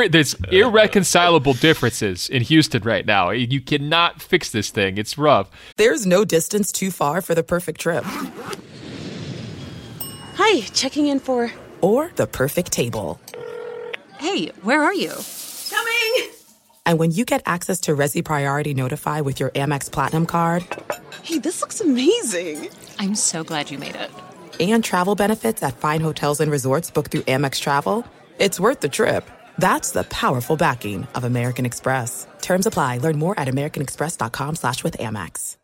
There's irreconcilable differences in Houston right now. You cannot fix this thing. It's rough. There's no distance too far for the perfect trip. Hi, checking in for... Or the perfect table. Hey, where are you? Coming! And when you get access to Resi Priority Notify with your Amex Platinum card... Hey, this looks amazing. I'm so glad you made it. And travel benefits at fine hotels and resorts booked through Amex Travel... It's worth the trip. That's the powerful backing of American Express. Terms apply. Learn more at americanexpress.com/withAmex.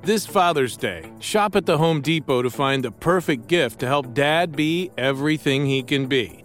This Father's Day, shop at the Home Depot to find the perfect gift to help Dad be everything he can be.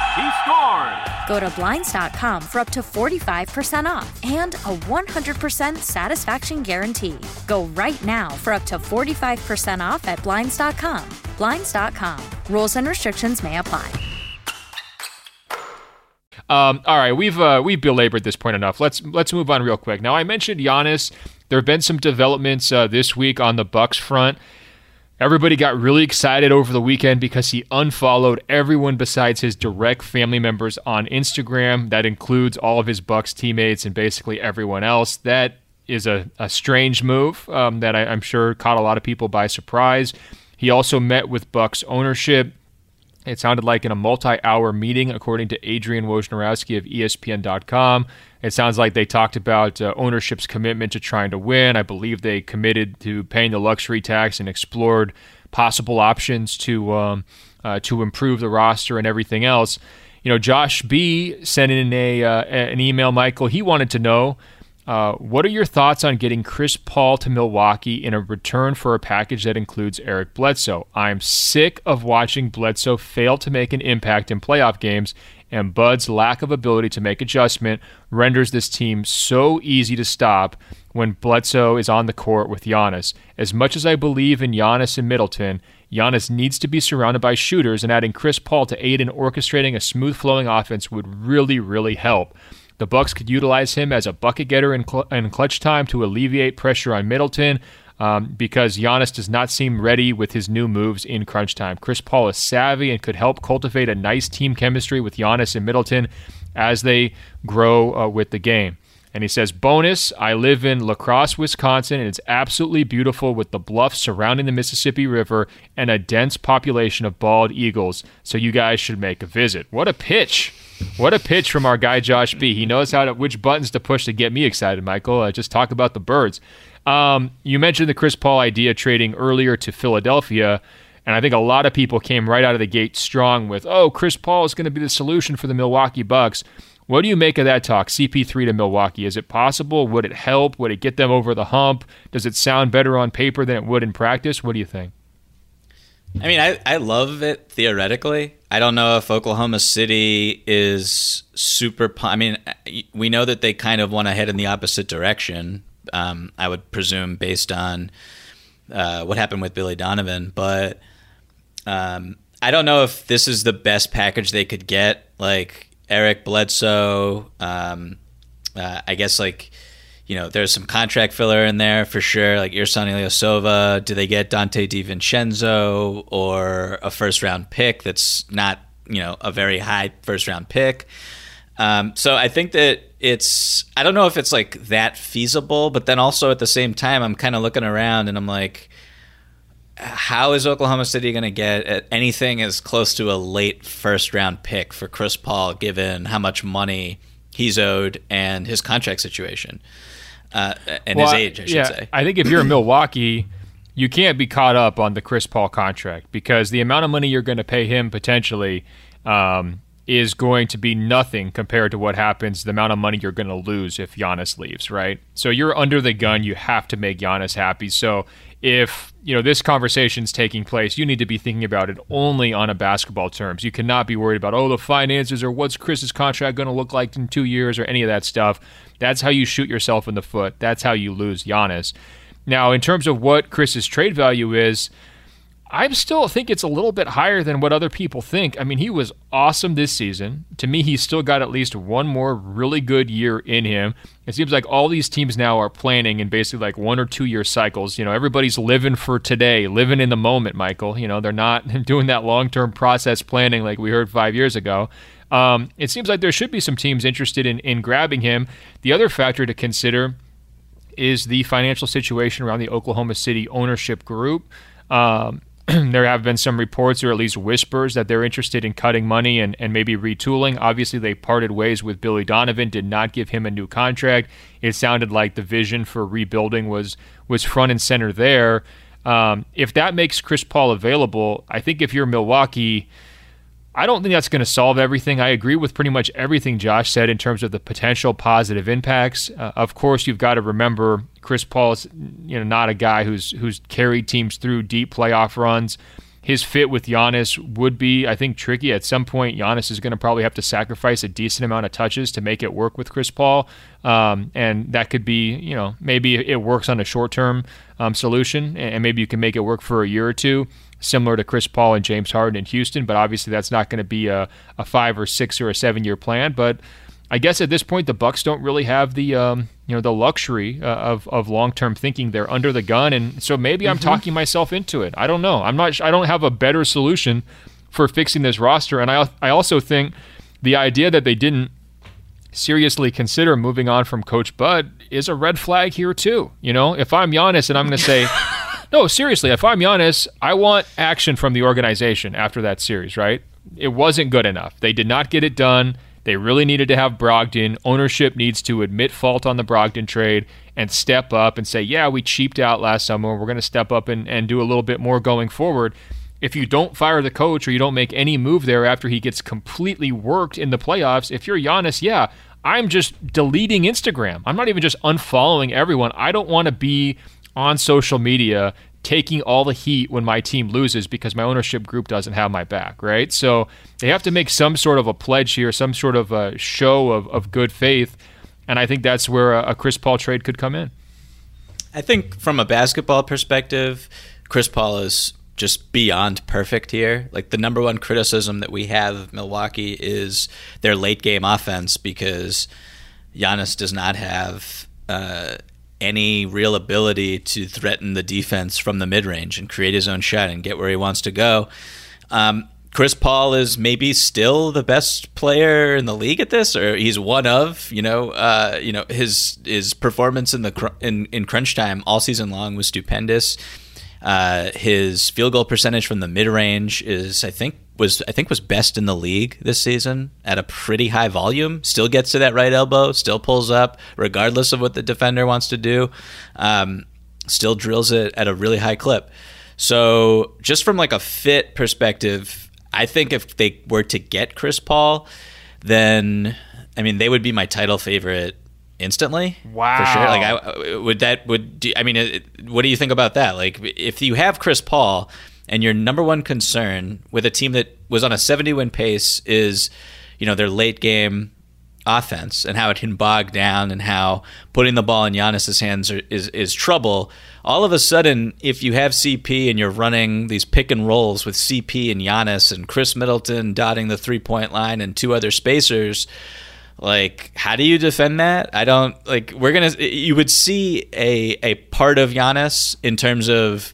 He scores. Go to Blinds.com for up to 45% off and a 100% satisfaction guarantee. Go right now for up to 45% off at Blinds.com. Blinds.com. Rules and restrictions may apply. All right, we've belabored this point enough. Let's move on real quick. Now, I mentioned Giannis. There have been some developments this week on the Bucks front. Everybody got really excited over the weekend because he unfollowed everyone besides his direct family members on Instagram. That includes all of his Bucks teammates and basically everyone else. That is a strange move that I'm sure caught a lot of people by surprise. He also met with Bucks ownership. It sounded like in a multi-hour meeting, according to Adrian Wojnarowski of ESPN.com. It sounds like they talked about ownership's commitment to trying to win. I believe they committed to paying the luxury tax and explored possible options to improve the roster and everything else. You know, Josh B. sent in an email, Michael. He wanted to know, what are your thoughts on getting Chris Paul to Milwaukee in a return for a package that includes Eric Bledsoe? I'm sick of watching Bledsoe fail to make an impact in playoff games, and Bud's lack of ability to make adjustment renders this team so easy to stop when Bledsoe is on the court with Giannis. As much as I believe in Giannis and Middleton, Giannis needs to be surrounded by shooters, and adding Chris Paul to aid in orchestrating a smooth-flowing offense would really, really help. The Bucks could utilize him as a bucket getter in clutch time to alleviate pressure on Middleton because Giannis does not seem ready with his new moves in crunch time. Chris Paul is savvy and could help cultivate a nice team chemistry with Giannis and Middleton as they grow with the game. And he says, bonus, I live in La Crosse, Wisconsin, and it's absolutely beautiful with the bluffs surrounding the Mississippi River and a dense population of bald eagles, so you guys should make a visit. What a pitch. What a pitch from our guy, Josh B. He knows which buttons to push to get me excited, Michael. Just talk about the birds. You mentioned the Chris Paul idea trading earlier to Philadelphia, and I think a lot of people came right out of the gate strong with, oh, Chris Paul is going to be the solution for the Milwaukee Bucks. What do you make of that talk, CP3 to Milwaukee? Is it possible? Would it help? Would it get them over the hump? Does it sound better on paper than it would in practice? What do you think? I mean, I love it theoretically. I don't know if Oklahoma City is super... I mean, we know that they kind of want to head in the opposite direction, I would presume, based on what happened with Billy Donovan. But I don't know if this is the best package they could get. Like, Eric Bledsoe, I guess, like... You know, there's some contract filler in there for sure, like Ersan Ilyasova. Do they get Dante DiVincenzo or a first-round pick that's not, you know, a very high first-round pick? So I think that I don't know if it's, like, that feasible, but then also at the same time, I'm kind of looking around and I'm like, how is Oklahoma City going to get anything as close to a late first-round pick for Chris Paul given how much money he's owed and his contract situation? His age, I should say. I think if you're in Milwaukee, you can't be caught up on the Chris Paul contract because the amount of money you're going to pay him potentially is going to be nothing compared to what happens, the amount of money you're going to lose if Giannis leaves, right? So you're under the gun. You have to make Giannis happy. So if you know this conversation's taking place, you need to be thinking about it only on a basketball terms. You cannot be worried about, the finances or what's Chris's contract going to look like in 2 years or any of that stuff. That's how you shoot yourself in the foot. That's how you lose Giannis. Now, in terms of what Chris's trade value is, I still think it's a little bit higher than what other people think. I mean, he was awesome this season. To me, he's still got at least one more really good year in him. It seems like all these teams now are planning in basically like 1 or 2 year cycles. You know, everybody's living for today, living in the moment, Michael. You know, they're not doing that long-term process planning like we heard 5 years ago. It seems like there should be some teams interested in grabbing him. The other factor to consider is the financial situation around the Oklahoma City ownership group. there have been some reports, or at least whispers, that they're interested in cutting money and maybe retooling. Obviously, they parted ways with Billy Donovan, did not give him a new contract. It sounded like the vision for rebuilding was front and center there. If that makes Chris Paul available, I think if you're Milwaukee, I don't think that's going to solve everything. I agree with pretty much everything Josh said in terms of the potential positive impacts. Of course, you've got to remember Chris Paul is, not a guy who's carried teams through deep playoff runs. His fit with Giannis would be, I think, tricky. At some point, Giannis is going to probably have to sacrifice a decent amount of touches to make it work with Chris Paul. And that could be, maybe it works on a short-term solution, and maybe you can make it work for a year or two, similar to Chris Paul and James Harden in Houston. But obviously that's not going to be a 5 or 6 or a 7 year plan. But I guess at this point, the Bucks don't really have the the luxury of long-term thinking. They're under the gun, and so maybe I'm talking myself into it. I don't know. I don't have a better solution for fixing this roster. And I also think the idea that they didn't seriously consider moving on from Coach Bud is a red flag here too. If I'm Giannis and I'm going to say, no, seriously, if I'm Giannis, I want action from the organization after that series, right? It wasn't good enough. They did not get it done. They really needed to have Brogdon. Ownership needs to admit fault on the Brogdon trade and step up and say, yeah, we cheaped out last summer. We're going to step up and do a little bit more going forward. If you don't fire the coach or you don't make any move there after he gets completely worked in the playoffs, if you're Giannis, yeah, I'm just deleting Instagram. I'm not even just unfollowing everyone. I don't want to be on social media taking all the heat when my team loses because my ownership group doesn't have my back, right? So they have to make some sort of a pledge here, some sort of a show of good faith, and I think that's where a Chris Paul trade could come in. I think from a basketball perspective, Chris Paul is just beyond perfect here. Like, the number one criticism that we have of Milwaukee is their late-game offense, because Giannis does not have any real ability to threaten the defense from the mid-range and create his own shot and get where he wants to go. Chris Paul is maybe still the best player in the league at this, or he's one of. His performance in crunch time all season long was stupendous. His field goal percentage from the mid-range is, I think was best in the league this season at a pretty high volume. Still gets to that right elbow, still pulls up, regardless of what the defender wants to do. Still drills it at a really high clip. So just from like a fit perspective, I think if they were to get Chris Paul, then, they would be my title favorite instantly. Wow. For sure. What do you think about that? Like, if you have Chris Paul, and your number one concern with a team that was on a 70-win pace is, their late-game offense and how it can bog down and how putting the ball in Giannis's hands is trouble. All of a sudden, if you have CP and you're running these pick and rolls with CP and Giannis and Chris Middleton dotting the three-point line and two other spacers, like, how do you defend that? You would see a part of Giannis in terms of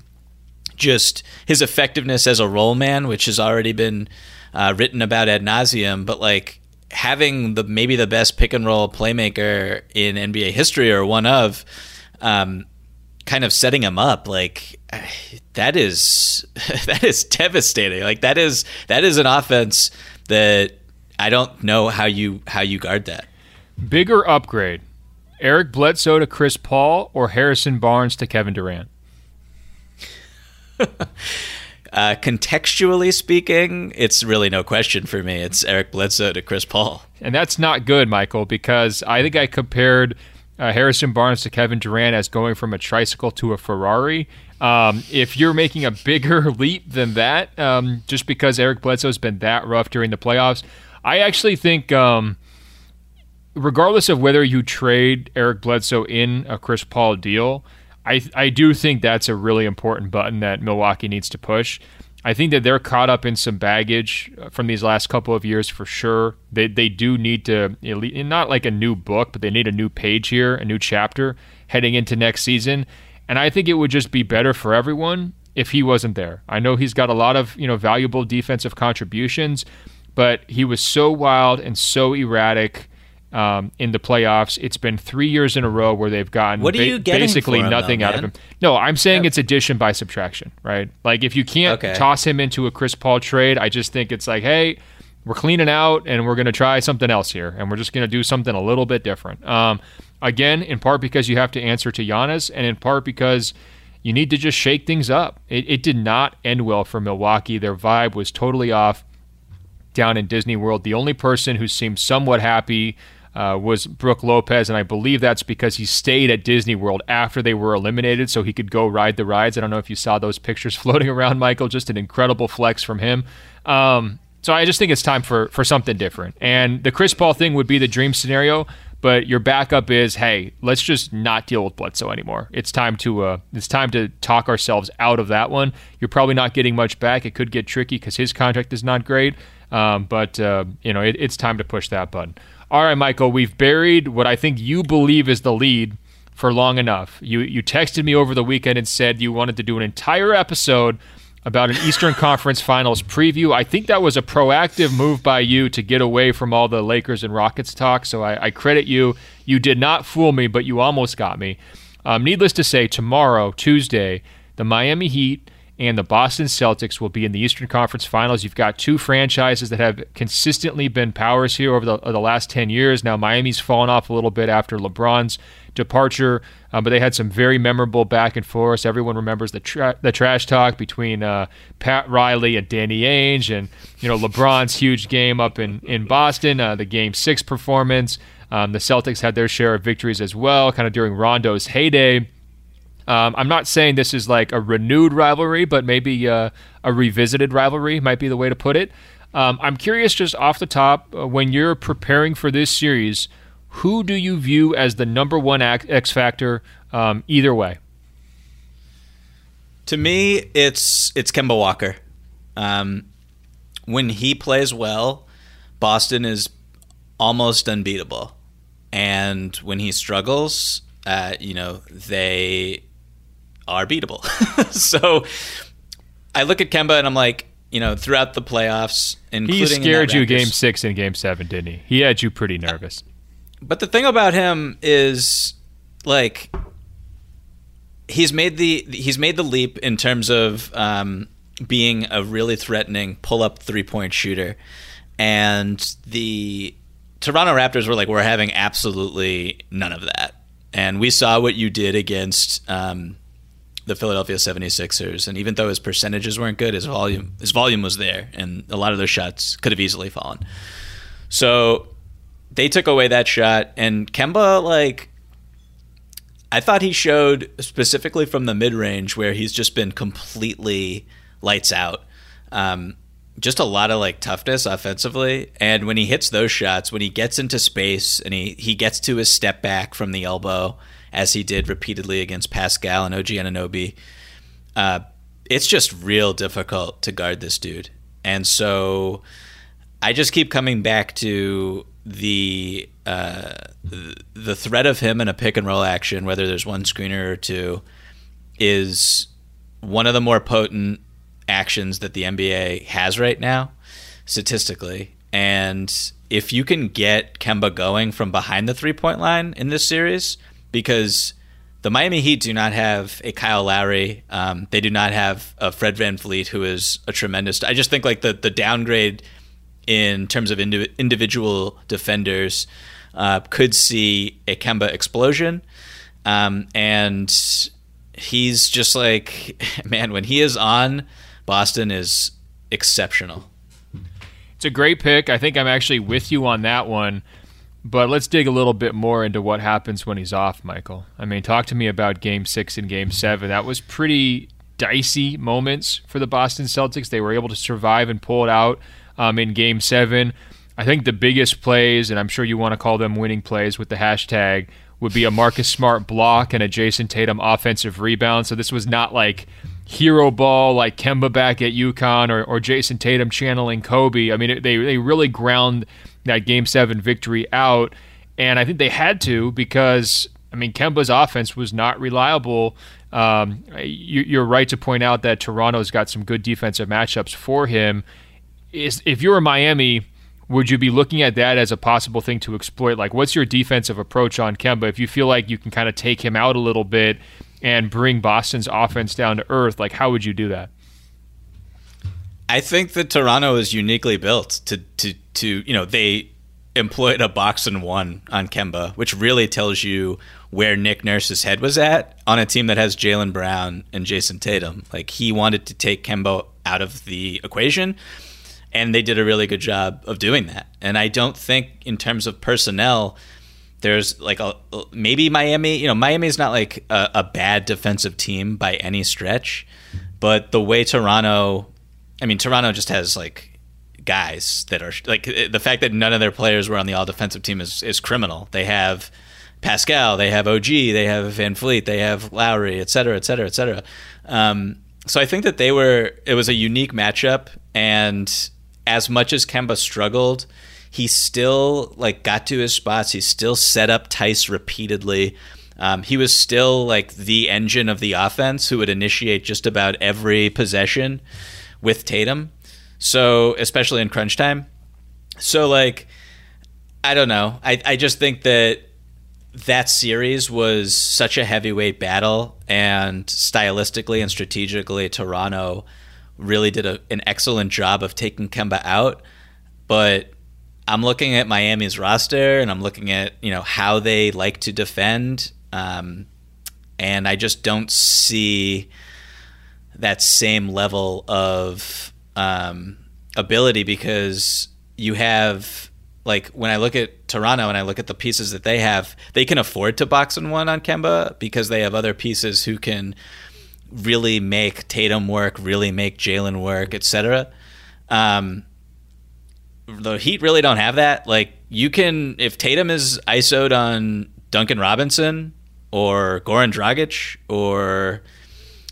just his effectiveness as a role man, which has already been written about ad nauseum, but like having maybe the best pick and roll playmaker in NBA history, or one of, kind of setting him up, like that is devastating. Like that is an offense that I don't know how you guard that. Bigger upgrade: Eric Bledsoe to Chris Paul, or Harrison Barnes to Kevin Durant? Contextually speaking, it's really no question for me. It's Eric Bledsoe to Chris Paul. And that's not good, Michael, because I think I compared Harrison Barnes to Kevin Durant as going from a tricycle to a Ferrari. If you're making a bigger leap than that, just because Eric Bledsoe's been that rough during the playoffs, I actually think regardless of whether you trade Eric Bledsoe in a Chris Paul deal, I do think that's a really important button that Milwaukee needs to push. I think that they're caught up in some baggage from these last couple of years for sure. They do need to, not like a new book, but they need a new page here, a new chapter heading into next season. And I think it would just be better for everyone if he wasn't there. I know he's got a lot of valuable defensive contributions, but he was so wild and so erratic in the playoffs. It's been 3 years in a row where they've gotten basically nothing out of him. No, I'm saying it's addition by subtraction, right? Like, if you can't toss him into a Chris Paul trade, I just think it's like, hey, we're cleaning out and we're going to try something else here, and we're just going to do something a little bit different. Again, in part because you have to answer to Giannis, and in part because you need to just shake things up. It did not end well for Milwaukee. Their vibe was totally off down in Disney World. The only person who seemed somewhat happy was Brook Lopez, and I believe that's because he stayed at Disney World after they were eliminated so he could go ride the rides. I don't know if you saw those pictures floating around, Michael. Just an incredible flex from him. So I just think it's time for something different. And the Chris Paul thing would be the dream scenario, but your backup is, hey, let's just not deal with Bledsoe anymore. It's time to talk ourselves out of that one. You're probably not getting much back. It could get tricky because his contract is not great. It's time to push that button. All right, Michael, we've buried what I think you believe is the lead for long enough. You texted me over the weekend and said you wanted to do an entire episode about an Eastern Conference Finals preview. I think that was a proactive move by you to get away from all the Lakers and Rockets talk, so I credit you. You did not fool me, but you almost got me. Needless to say, tomorrow, Tuesday, the Miami Heat and the Boston Celtics will be in the Eastern Conference Finals. You've got two franchises that have consistently been powers here over the last 10 years. Now, Miami's fallen off a little bit after LeBron's departure, but they had some very memorable back and forth. Everyone remembers the trash talk between Pat Riley and Danny Ainge, and LeBron's huge game up in Boston, the Game 6 performance. The Celtics had their share of victories as well, kind of during Rondo's heyday. I'm not saying this is like a renewed rivalry, but maybe a revisited rivalry might be the way to put it. I'm curious, just off the top, when you're preparing for this series, who do you view as the number one X factor either way? To me, it's Kemba Walker. When he plays well, Boston is almost unbeatable. And when he struggles, they are beatable. So I look at Kemba and I'm like, throughout the playoffs, including he scared you Game 6 and Game 7, didn't he? He had you pretty nervous. But the thing about him is, like, he's made the leap in terms of being a really threatening pull-up three-point shooter, and the Toronto Raptors were like, we're having absolutely none of that. And we saw what you did against the Philadelphia 76ers. And even though his percentages weren't good, his volume was there. And a lot of those shots could have easily fallen. So they took away that shot. And Kemba, I thought he showed specifically from the mid-range where he's just been completely lights out. Just a lot of toughness offensively. And when he hits those shots, when he gets into space and he gets to his step back from the elbow, as he did repeatedly against Pascal and OG Anunoby, it's just real difficult to guard this dude. And so I just keep coming back to the threat of him in a pick and roll action, whether there's one screener or two, is one of the more potent actions that the NBA has right now, statistically. And if you can get Kemba going from behind the three-point line in this series, because the Miami Heat do not have a Kyle Lowry, they do not have a Fred VanVleet, who is a tremendous... I just think the downgrade in terms of individual defenders could see a Kemba explosion. And he's just man, when he is on... Boston is exceptional. It's a great pick. I think I'm actually with you on that one, but let's dig a little bit more into what happens when he's off, Michael. I mean, talk to me about Game 6 and Game 7. That was pretty dicey moments for the Boston Celtics. They were able to survive and pull it out in Game 7. I think the biggest plays, and I'm sure you want to call them winning plays with the hashtag, would be a Marcus Smart block and a Jason Tatum offensive rebound. So this was not hero ball like Kemba back at UConn or Jason Tatum channeling Kobe. I mean, they really ground that Game 7 victory out, and I think they had to because, Kemba's offense was not reliable. You're right to point out that Toronto's got some good defensive matchups for him. If you're Miami, would you be looking at that as a possible thing to exploit? Like, what's your defensive approach on Kemba? If you feel like you can kind of take him out a little bit and bring Boston's offense down to earth, like, how would you do that? I think that Toronto is uniquely built to you know, they employed a box and one on Kemba, which really tells you where Nick Nurse's head was at on a team that has Jaylen Brown and Jason Tatum. Like, he wanted to take Kemba out of the equation, and they did a really good job of doing that. And I don't think in terms of personnel, there's like a, maybe Miami, you know, Miami's not like a bad defensive team by any stretch, but the way Toronto, I mean, Toronto just has, like, guys that are... Like, the fact that none of their players were on the all-defensive team is criminal. They have Pascal, they have OG, they have Van Fleet, they have Lowry, et cetera, et cetera, et cetera. So I think that they were... It was a unique matchup, and as much as Kemba struggled, he still, like, got to his spots. He still set up Theis repeatedly. He was still, like, the engine of the offense who would initiate just about every possession with Tatum, so especially in crunch time. So, like, I don't know. I just think that that series was such a heavyweight battle, and stylistically and strategically, Toronto really did an excellent job of taking Kemba out. But I'm looking at Miami's roster, and I'm looking at, you know, how they like to defend, and I just don't see that same level of ability, because you have, like, when I look at Toronto and I look at the pieces that they have, they can afford to box and one on Kemba because they have other pieces who can really make Tatum work, really make Jaylen work, etc. The Heat really don't have that. Like, you can, if Tatum is ISO'd on Duncan Robinson or Goran Dragic or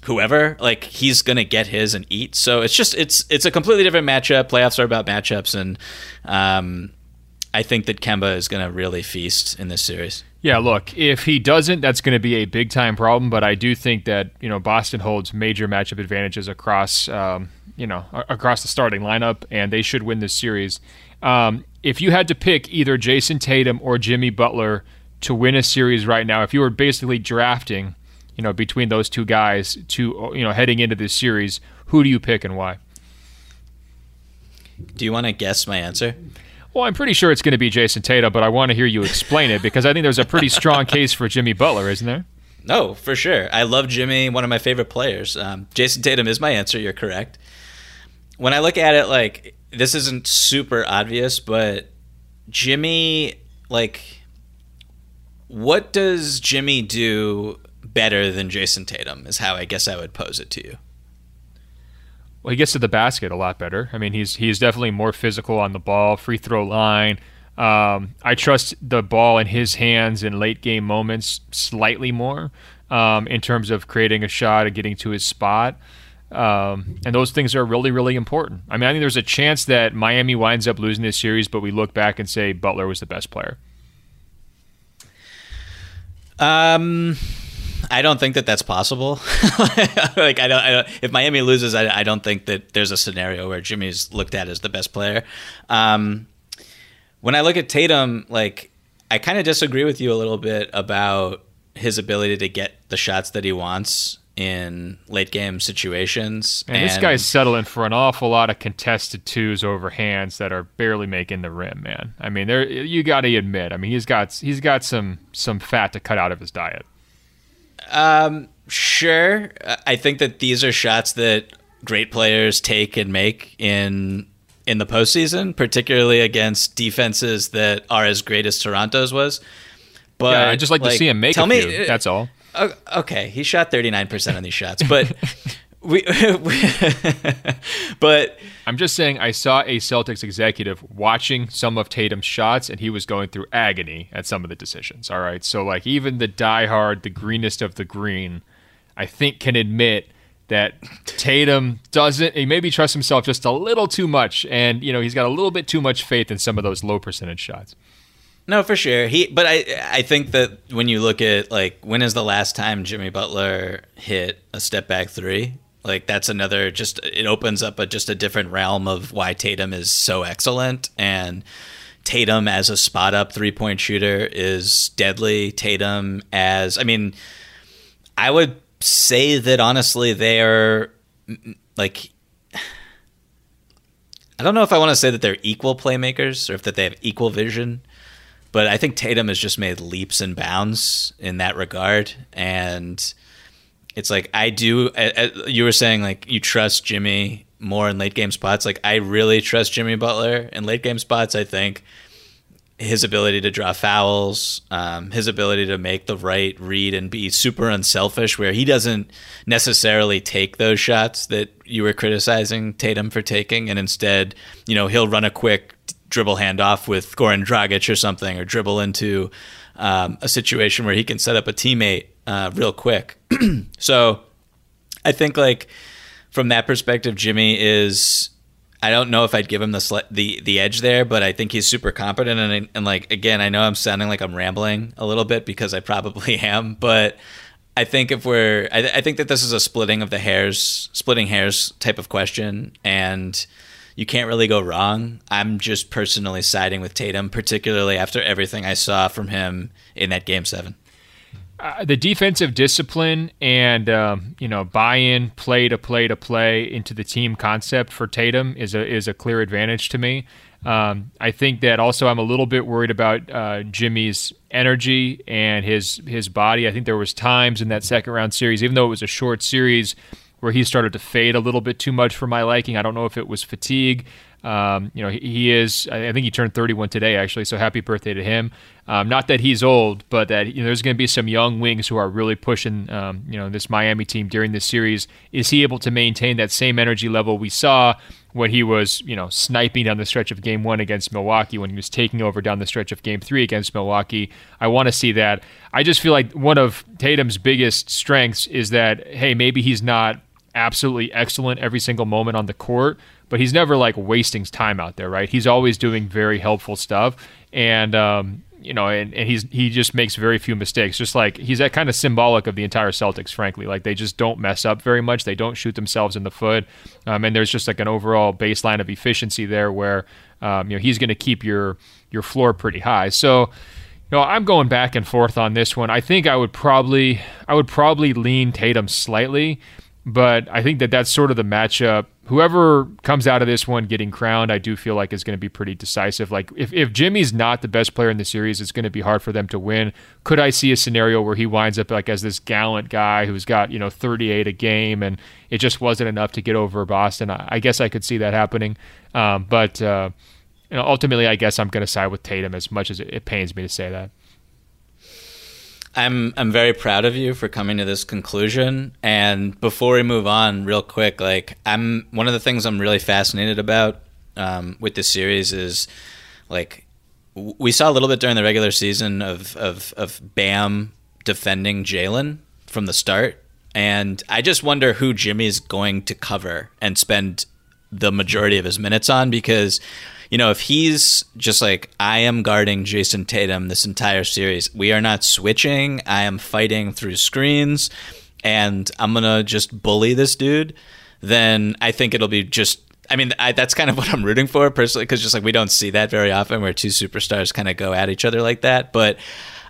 whoever, like, he's gonna get his and eat. So it's just it's a completely different matchup. Playoffs are about matchups, and I think that Kemba is gonna really feast in this series. Yeah, look, if he doesn't, that's gonna be a big time problem. But I do think that, you know, Boston holds major matchup advantages across you know, across the starting lineup, and they should win this series. If you had to pick either Jason Tatum or Jimmy Butler to win a series right now, if you were basically drafting, you know, between those two guys to, you know, heading into this series, who do you pick and why? Do you want to guess my answer? Well, I'm pretty sure it's going to be Jason Tatum, but I want to hear you explain it, because I think there's a pretty strong case for Jimmy Butler, isn't there? No, for sure. I love Jimmy, one of my favorite players. Jason Tatum is my answer. You're correct. When I look at it, like, this isn't super obvious, but Jimmy, like, what does Jimmy do better than Jason Tatum is how I guess I would pose it to you. Well, he gets to the basket a lot better. I mean, he's definitely more physical on the ball, free throw line. I trust the ball in his hands in late game moments slightly more, in terms of creating a shot and getting to his spot. And those things are really, really important. I mean, I think there's a chance that Miami winds up losing this series, but we look back and say Butler was the best player. I don't think that that's possible. Like, I don't. If Miami loses, I don't think that there's a scenario where Jimmy's looked at as the best player. When I look at Tatum, like, I kind of disagree with you a little bit about his ability to get the shots that he wants in late game situations. Man, and this guy's settling for an awful lot of contested twos over hands that are barely making the rim, man. I mean, there, you got to admit, I mean, he's got some fat to cut out of his diet. Sure. I think that these are shots that great players take and make in the postseason, particularly against defenses that are as great as Toronto's was. But yeah, I just like to see him make a few. That's all. Okay, he shot 39% on these shots, but but I'm just saying, I saw a Celtics executive watching some of Tatum's shots, and he was going through agony at some of the decisions. All right, so, like, even the diehard, the greenest of the green, I think can admit that Tatum doesn't. He maybe trusts himself just a little too much, and, you know, he's got a little bit too much faith in some of those low percentage shots. No, for sure. But I think that when you look at, like, when is the last time Jimmy Butler hit a step back three? Like, that's another, just, it opens up a different realm of why Tatum is so excellent. And Tatum as a spot up 3-point shooter is deadly. Tatum as, I mean, I would say that honestly, they are like, I don't know if I want to say that they're equal playmakers or if that they have equal vision, but I think Tatum has just made leaps and bounds in that regard. And it's like, you were saying, like, you trust Jimmy more in late game spots. Like, I really trust Jimmy Butler in late game spots. I think his ability to draw fouls, his ability to make the right read and be super unselfish, where he doesn't necessarily take those shots that you were criticizing Tatum for taking. And instead, you know, he'll run a quick dribble handoff with Goran Dragic or something, or dribble into a situation where he can set up a teammate real quick. So I think, like, from that perspective, Jimmy is, I don't know if I'd give him the edge there, but I think he's super competent. And like, again, I know I'm sounding like I'm rambling a little bit because I probably am, but I think I think that this is a splitting hairs type of question, and you can't really go wrong. I'm just personally siding with Tatum, particularly after everything I saw from him in that Game 7. The defensive discipline and buy-in, play into the team concept for Tatum is a clear advantage to me. I think that also I'm a little bit worried about Jimmy's energy and his body. I think there was times in that second round series, even though it was a short series, where he started to fade a little bit too much for my liking. I don't know if it was fatigue. I think he turned 31 today, actually, so happy birthday to him. Not that he's old, but that, you know, there's going to be some young wings who are really pushing, this Miami team during this series. Is he able to maintain that same energy level we saw when he was, you know, sniping down the stretch of Game 1 against Milwaukee, when he was taking over down the stretch of Game 3 against Milwaukee? I want to see that. I just feel like one of Tatum's biggest strengths is that, hey, maybe he's not absolutely excellent every single moment on the court, but he's never like wasting time out there, right? He's always doing very helpful stuff, and he just makes very few mistakes. Just like he's that kind of symbolic of the entire Celtics, frankly. Like, they just don't mess up very much. They don't shoot themselves in the foot, and there's just like an overall baseline of efficiency there where he's going to keep your floor pretty high. So, you know, I'm going back and forth on this one. I think I would probably lean Tatum slightly. But I think that that's sort of the matchup. Whoever comes out of this one getting crowned, I do feel like is going to be pretty decisive. Like, if Jimmy's not the best player in the series, it's going to be hard for them to win. Could I see a scenario where he winds up like as this gallant guy who's got, 38 a game, and it just wasn't enough to get over Boston? I guess I could see that happening. Ultimately, I guess I'm going to side with Tatum, as much as it pains me to say that. I'm very proud of you for coming to this conclusion. And before we move on real quick, like, I'm one of the things I'm really fascinated about with this series is, like, we saw a little bit during the regular season of Bam defending Jalen from the start. And I just wonder who Jimmy's going to cover and spend the majority of his minutes on, because, you know, if he's just like, I am guarding Jason Tatum this entire series, we are not switching, I am fighting through screens, and I'm going to just bully this dude, then I think it'll be just, that's kind of what I'm rooting for personally, because just like we don't see that very often where two superstars kind of go at each other like that. But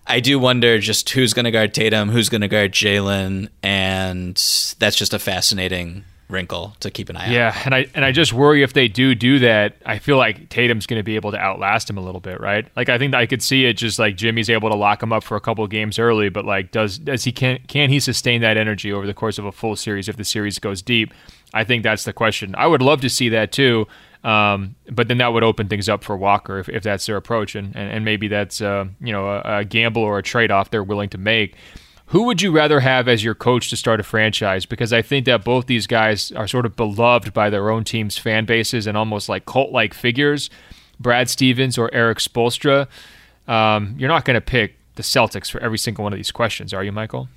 I do wonder just who's going to guard Tatum, who's going to guard Jalen, and that's just a fascinating wrinkle to keep an eye on. Yeah, and I just worry if they do that, I feel like Tatum's going to be able to outlast him a little bit, right? Like, I think I could see it just like Jimmy's able to lock him up for a couple of games early, but like does he can he sustain that energy over the course of a full series if the series goes deep? I think that's the question. I would love to see that too, but then that would open things up for Walker if that's their approach, and maybe that's a gamble or a trade-off they're willing to make. Who would you rather have as your coach to start a franchise? Because I think that both these guys are sort of beloved by their own team's fan bases and almost like cult-like figures, Brad Stevens or Erik Spoelstra. You're not going to pick the Celtics for every single one of these questions, are you, Michael?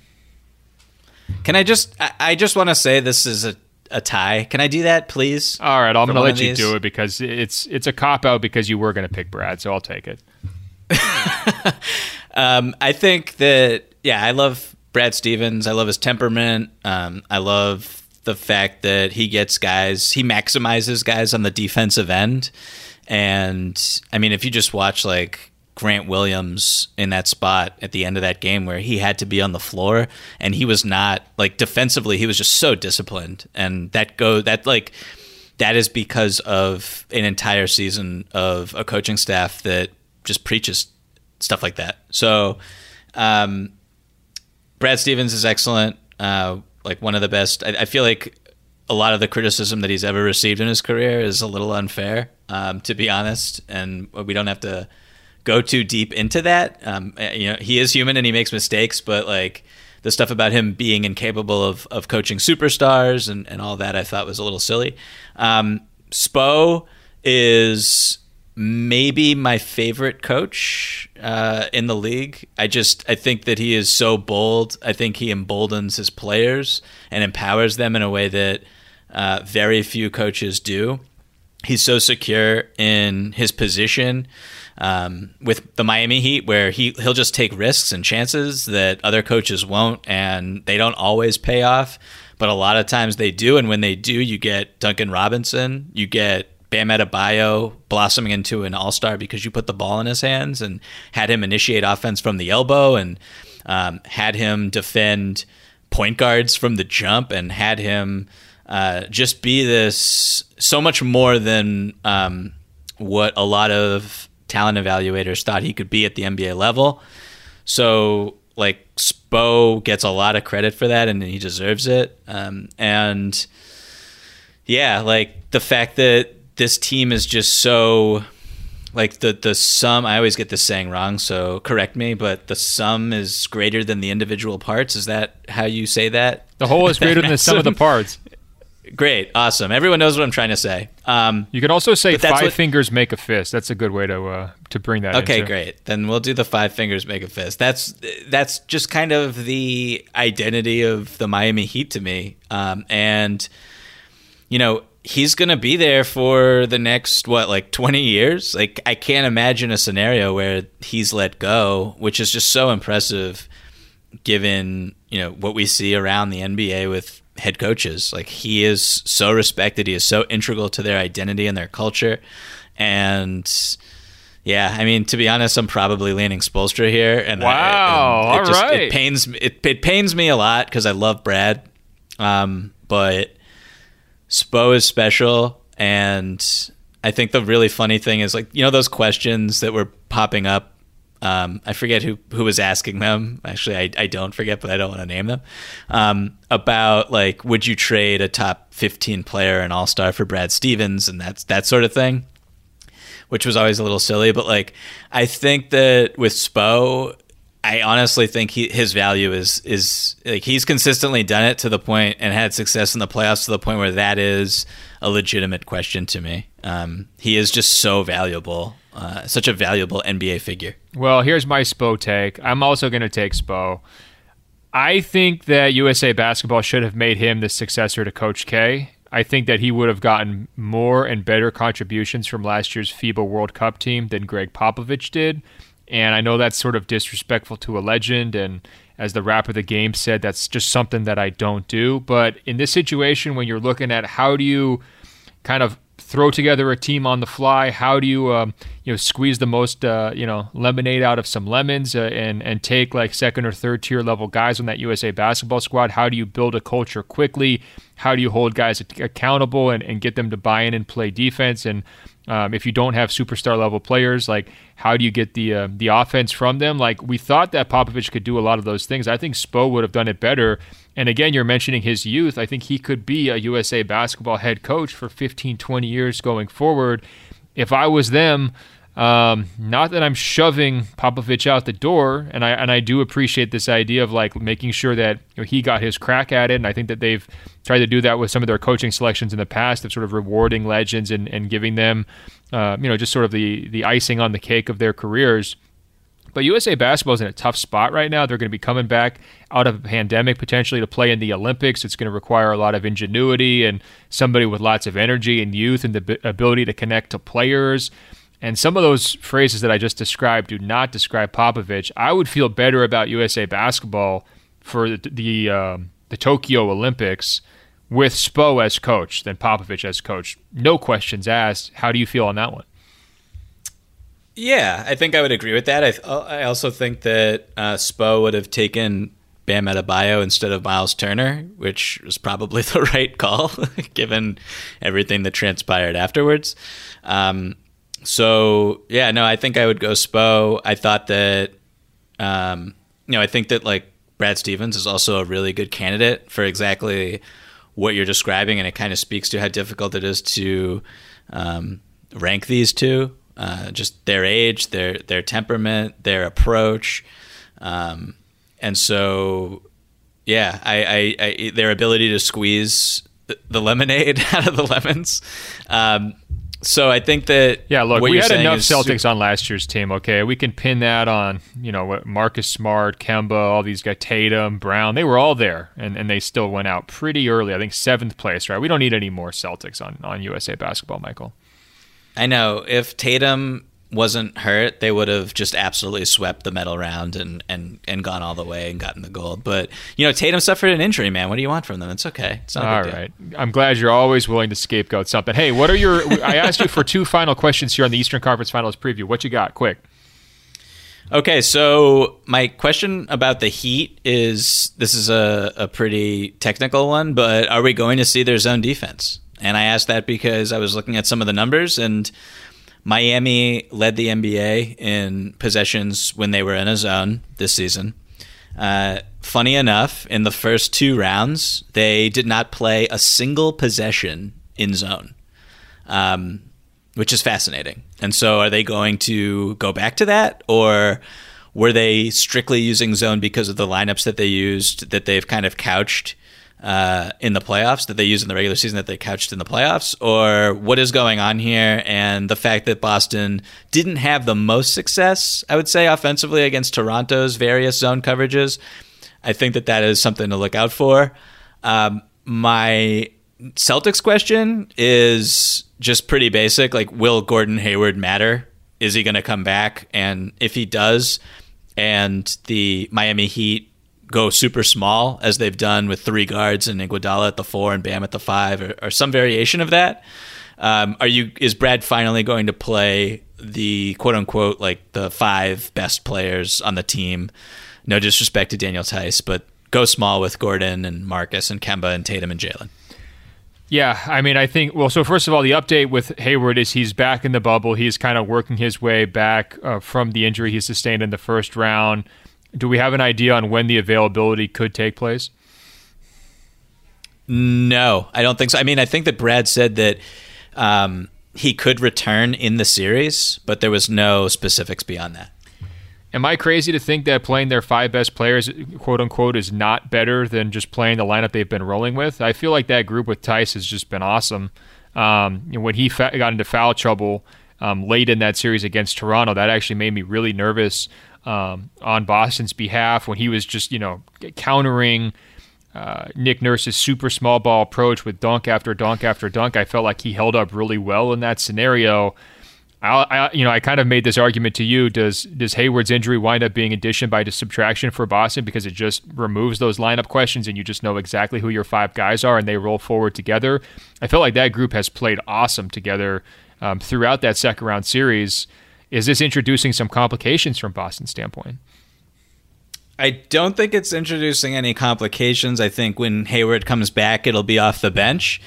Can I just – I just want to say this is a tie. Can I do that, please? All right, I'm going to let you do it because it's a cop-out because you were going to pick Brad, so I'll take it. I think that – yeah, I love Brad Stevens. I love his temperament. I love the fact that he gets guys, he maximizes guys on the defensive end. And I mean, if you just watch like Grant Williams in that spot at the end of that game where he had to be on the floor and he was not, like, defensively, he was just so disciplined. And that is because of an entire season of a coaching staff that just preaches stuff like that. So Brad Stevens is excellent, like one of the best. I feel like a lot of the criticism that he's ever received in his career is a little unfair, to be honest. And we don't have to go too deep into that. You know, he is human and he makes mistakes, but like the stuff about him being incapable of coaching superstars and all that, I thought was a little silly. Spo is maybe my favorite coach in the league. I think that he is so bold. I think he emboldens his players and empowers them in a way that very few coaches do. He's so secure in his position. With the Miami Heat, where he'll just take risks and chances that other coaches won't, and they don't always pay off, but a lot of times they do. And when they do, you get Duncan Robinson, you get Bam Adebayo blossoming into an all-star because you put the ball in his hands and had him initiate offense from the elbow, and had him defend point guards from the jump, and had him just be this so much more than what a lot of talent evaluators thought he could be at the NBA level. So like Spo gets a lot of credit for that, and he deserves it. And yeah, like the fact that this team is just so like the sum, I always get this saying wrong, so correct me, but the sum is greater than the individual parts. Is that how you say that? The whole is greater than the sum of the parts. Great. Awesome. Everyone knows what I'm trying to say. You could also say fingers make a fist. That's a good way to bring that in. Okay, great. Then we'll do the 5 fingers make a fist. That's just kind of the identity of the Miami Heat to me. And, you know, he's going to be there for the next, 20 years? Like, I can't imagine a scenario where he's let go, which is just so impressive given, you know, what we see around the NBA with head coaches. Like, he is so respected, he is so integral to their identity and their culture. And yeah, I mean, to be honest, I'm probably leaning Spoelstra here, and it pains me a lot because I love Brad, but Spo is special. And I think the really funny thing is, like, you know, those questions that were popping up, I forget who was asking them. Actually, I don't forget, but I don't want to name them. About, like, would you trade a top 15 player and all-star for Brad Stevens, and that sort of thing, which was always a little silly. But, like, I think that with Spo, I honestly think his value is like, he's consistently done it to the point and had success in the playoffs to the point where that is a legitimate question to me. He is just so valuable. Such a valuable NBA figure. Well, here's my Spo take. I'm also going to take Spo. I think that USA Basketball should have made him the successor to Coach K. I think that he would have gotten more and better contributions from last year's FIBA World Cup team than Greg Popovich did. And I know that's sort of disrespectful to a legend. And as the Rap of the Game said, that's just something that I don't do. But in this situation, when you're looking at how do you kind of throw together a team on the fly, how do you squeeze the most lemonade out of some lemons, and take like second or third tier level guys on that USA Basketball squad? How do you build a culture quickly? How do you hold guys accountable and get them to buy in and play defense? And if you don't have superstar level players, like, how do you get the offense from them? Like, we thought that Popovich could do a lot of those things. I think Spo would have done it better. And again, you're mentioning his youth. I think he could be a USA Basketball head coach for 15, 20 years going forward. If I was them, not that I'm shoving Popovich out the door, and I do appreciate this idea of, like, making sure that, you know, he got his crack at it. And I think that they've tried to do that with some of their coaching selections in the past, of sort of rewarding legends and giving them, just sort of the icing on the cake of their careers. But USA Basketball is in a tough spot right now. They're going to be coming back out of a pandemic potentially to play in the Olympics. It's going to require a lot of ingenuity and somebody with lots of energy and youth and the ability to connect to players. And some of those phrases that I just described do not describe Popovich. I would feel better about USA Basketball for the Tokyo Olympics with Spo as coach than Popovich as coach. No questions asked. How do you feel on that one? Yeah, I think I would agree with that. I also think that Spo would have taken Bam Adebayo instead of Miles Turner, which was probably the right call given everything that transpired afterwards. I think I would go Spo. I thought that, I think that like Brad Stevens is also a really good candidate for exactly what you're describing, and it kind of speaks to how difficult it is to rank these two, just their age, their temperament, their approach, and so, yeah, I their ability to squeeze the lemonade out of the lemons. So I think that we had enough Celtics on last year's team. Okay, we can pin that on Marcus Smart, Kemba, all these guys, Tatum, Brown. They were all there, and they still went out pretty early. I think 7th place, right? We don't need any more Celtics on USA Basketball, Michael. I know if Tatum wasn't hurt, they would have just absolutely swept the medal round and gone all the way and gotten the gold. But Tatum suffered an injury, man. What do you want from them? It's okay. It's not all a big deal. I'm glad you're always willing to scapegoat something. Hey, what are your? I asked you for 2 final questions here on the Eastern Conference Finals preview. What you got? Quick. Okay, so my question about the Heat is this is a pretty technical one, but are we going to see their zone defense? And I asked that because I was looking at some of the numbers and. Miami led the NBA in possessions when they were in a zone this season. Funny enough, in the first 2 rounds, they did not play a single possession in zone, which is fascinating. And so are they going to go back to that, or were they strictly using zone because of the lineups that they used that they've kind of couched in the playoffs, that they use in the regular season that they couched in the playoffs, or what is going on here? And the fact that Boston didn't have the most success, I would say, offensively against Toronto's various zone coverages, I think that that is something to look out for. My Celtics question is just pretty basic. Like, will Gordon Hayward matter? Is he going to come back? And if he does, and the Miami Heat go super small as they've done with 3 guards and Iguodala at the 4 and Bam at the 5 or some variation of that. Is Brad finally going to play the quote unquote, like the 5 best players on the team? No disrespect to Daniel Theis, but go small with Gordon and Marcus and Kemba and Tatum and Jalen. Yeah, I mean, I think, well, so first of all, the update with Hayward is he's back in the bubble. He's kind of working his way back from the injury he sustained in the first round. Do we have an idea on when the availability could take place? No, I don't think so. I mean, I think that Brad said that he could return in the series, but there was no specifics beyond that. Am I crazy to think that playing their 5 best players, quote unquote, is not better than just playing the lineup they've been rolling with? I feel like that group with Theis has just been awesome. When he got into foul trouble late in that series against Toronto, that actually made me really nervous. On Boston's behalf, when he was just, countering Nick Nurse's super small ball approach with dunk after dunk after dunk, I felt like he held up really well in that scenario. I kind of made this argument to you. Does Hayward's injury wind up being addition by subtraction for Boston because it just removes those lineup questions and you just know exactly who your 5 guys are and they roll forward together? I felt like that group has played awesome together throughout that second round series. Is this introducing some complications from Boston's standpoint? I don't think it's introducing any complications. I think when Hayward comes back, it'll be off the bench.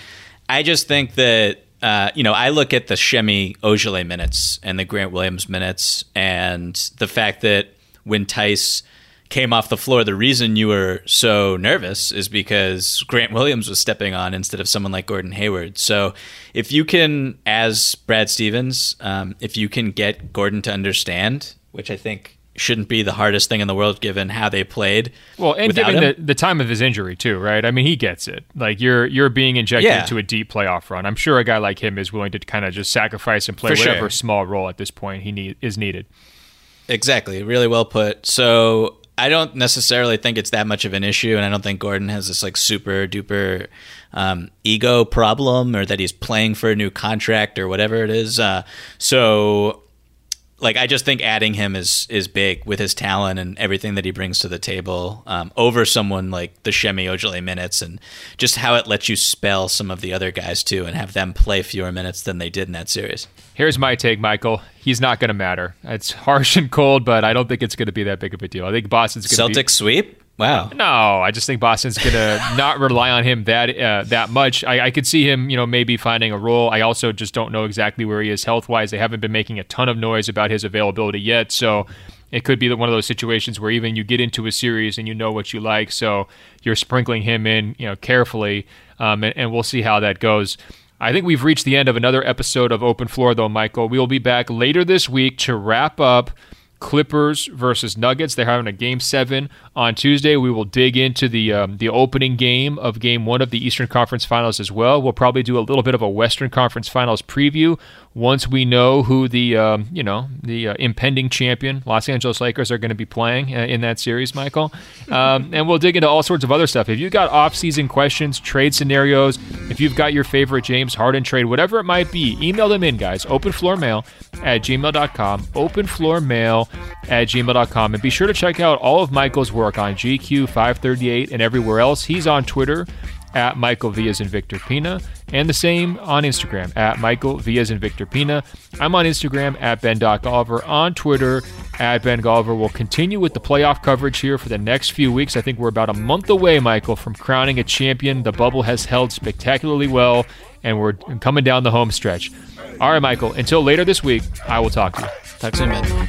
I just think that, I look at the Shemi Ojale minutes and the Grant Williams minutes and the fact that when Theis came off the floor, the reason you were so nervous is because Grant Williams was stepping on instead of someone like Gordon Hayward. So if you can, as Brad Stevens, if you can get Gordon to understand, which I think shouldn't be the hardest thing in the world given how they played. Well, and given the time of his injury too, right? I mean, he gets it. Like you're being injected into a deep playoff run. I'm sure a guy like him is willing to kind of just sacrifice and play small role at this point is needed. Exactly. Really well put. So I don't necessarily think it's that much of an issue, and I don't think Gordon has this like super duper ego problem or that he's playing for a new contract or whatever it is. So like, I just think adding him is big with his talent and everything that he brings to the table, over someone like the Shemi Ojale minutes, and just how it lets you spell some of the other guys too and have them play fewer minutes than they did in that series. Here's my take, Michael. He's not going to matter. It's harsh and cold, but I don't think it's going to be that big of a deal. I think Boston's going to sweep? Wow. No, I just think Boston's going to not rely on him that much. I could see him, maybe finding a role. I also just don't know exactly where he is health-wise. They haven't been making a ton of noise about his availability yet, so it could be one of those situations where even you get into a series and you know what you like, so you're sprinkling him in, carefully, and we'll see how that goes. I think we've reached the end of another episode of Open Floor, though, Michael. We will be back later this week to wrap up Clippers versus Nuggets. They're having a Game 7 on Tuesday. We will dig into the opening game of Game 1 of the Eastern Conference Finals as well. We'll probably do a little bit of a Western Conference Finals preview once we know who the impending champion, Los Angeles Lakers, are going to be playing in that series, Michael. And we'll dig into all sorts of other stuff. If you've got off-season questions, trade scenarios, if you've got your favorite James Harden trade, whatever it might be, email them in, guys. openfloormail@gmail.com, openfloormail@gmail.com. And be sure to check out all of Michael's work on GQ, 538, and everywhere else. He's on Twitter at Michael V as in Victor Pina, and the same on Instagram at Michael V as in Victor Pina. I'm on Instagram at Ben.Golliver, on Twitter at Ben Golliver. We'll continue with the playoff coverage here for the next few weeks. I think we're about a month away, Michael, from crowning a champion. The bubble has held spectacularly well, and we're coming down the home stretch. All right, Michael, until later this week, I will talk to you. Talk soon, man.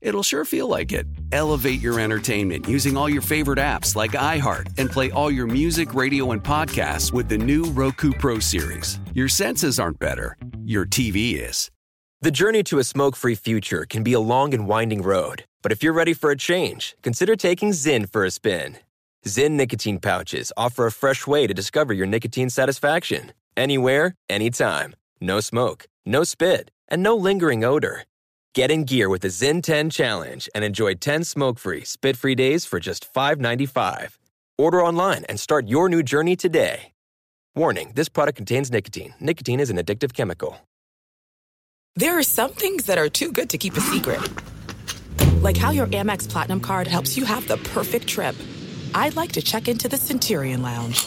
it'll sure feel like it. Elevate your entertainment using all your favorite apps like iHeart, and play all your music, radio, and podcasts with the new Roku Pro Series. Your senses aren't better. Your TV is. The journey to a smoke-free future can be a long and winding road. But if you're ready for a change, consider taking Zyn for a spin. Zyn nicotine pouches offer a fresh way to discover your nicotine satisfaction. Anywhere, anytime. No smoke, no spit, and no lingering odor. Get in gear with the Zyn 10 Challenge and enjoy 10 smoke-free, spit-free days for just $5.95. Order online and start your new journey today. Warning, this product contains nicotine. Nicotine is an addictive chemical. There are some things that are too good to keep a secret. Like how your Amex Platinum card helps you have the perfect trip. I'd like to check into the Centurion Lounge.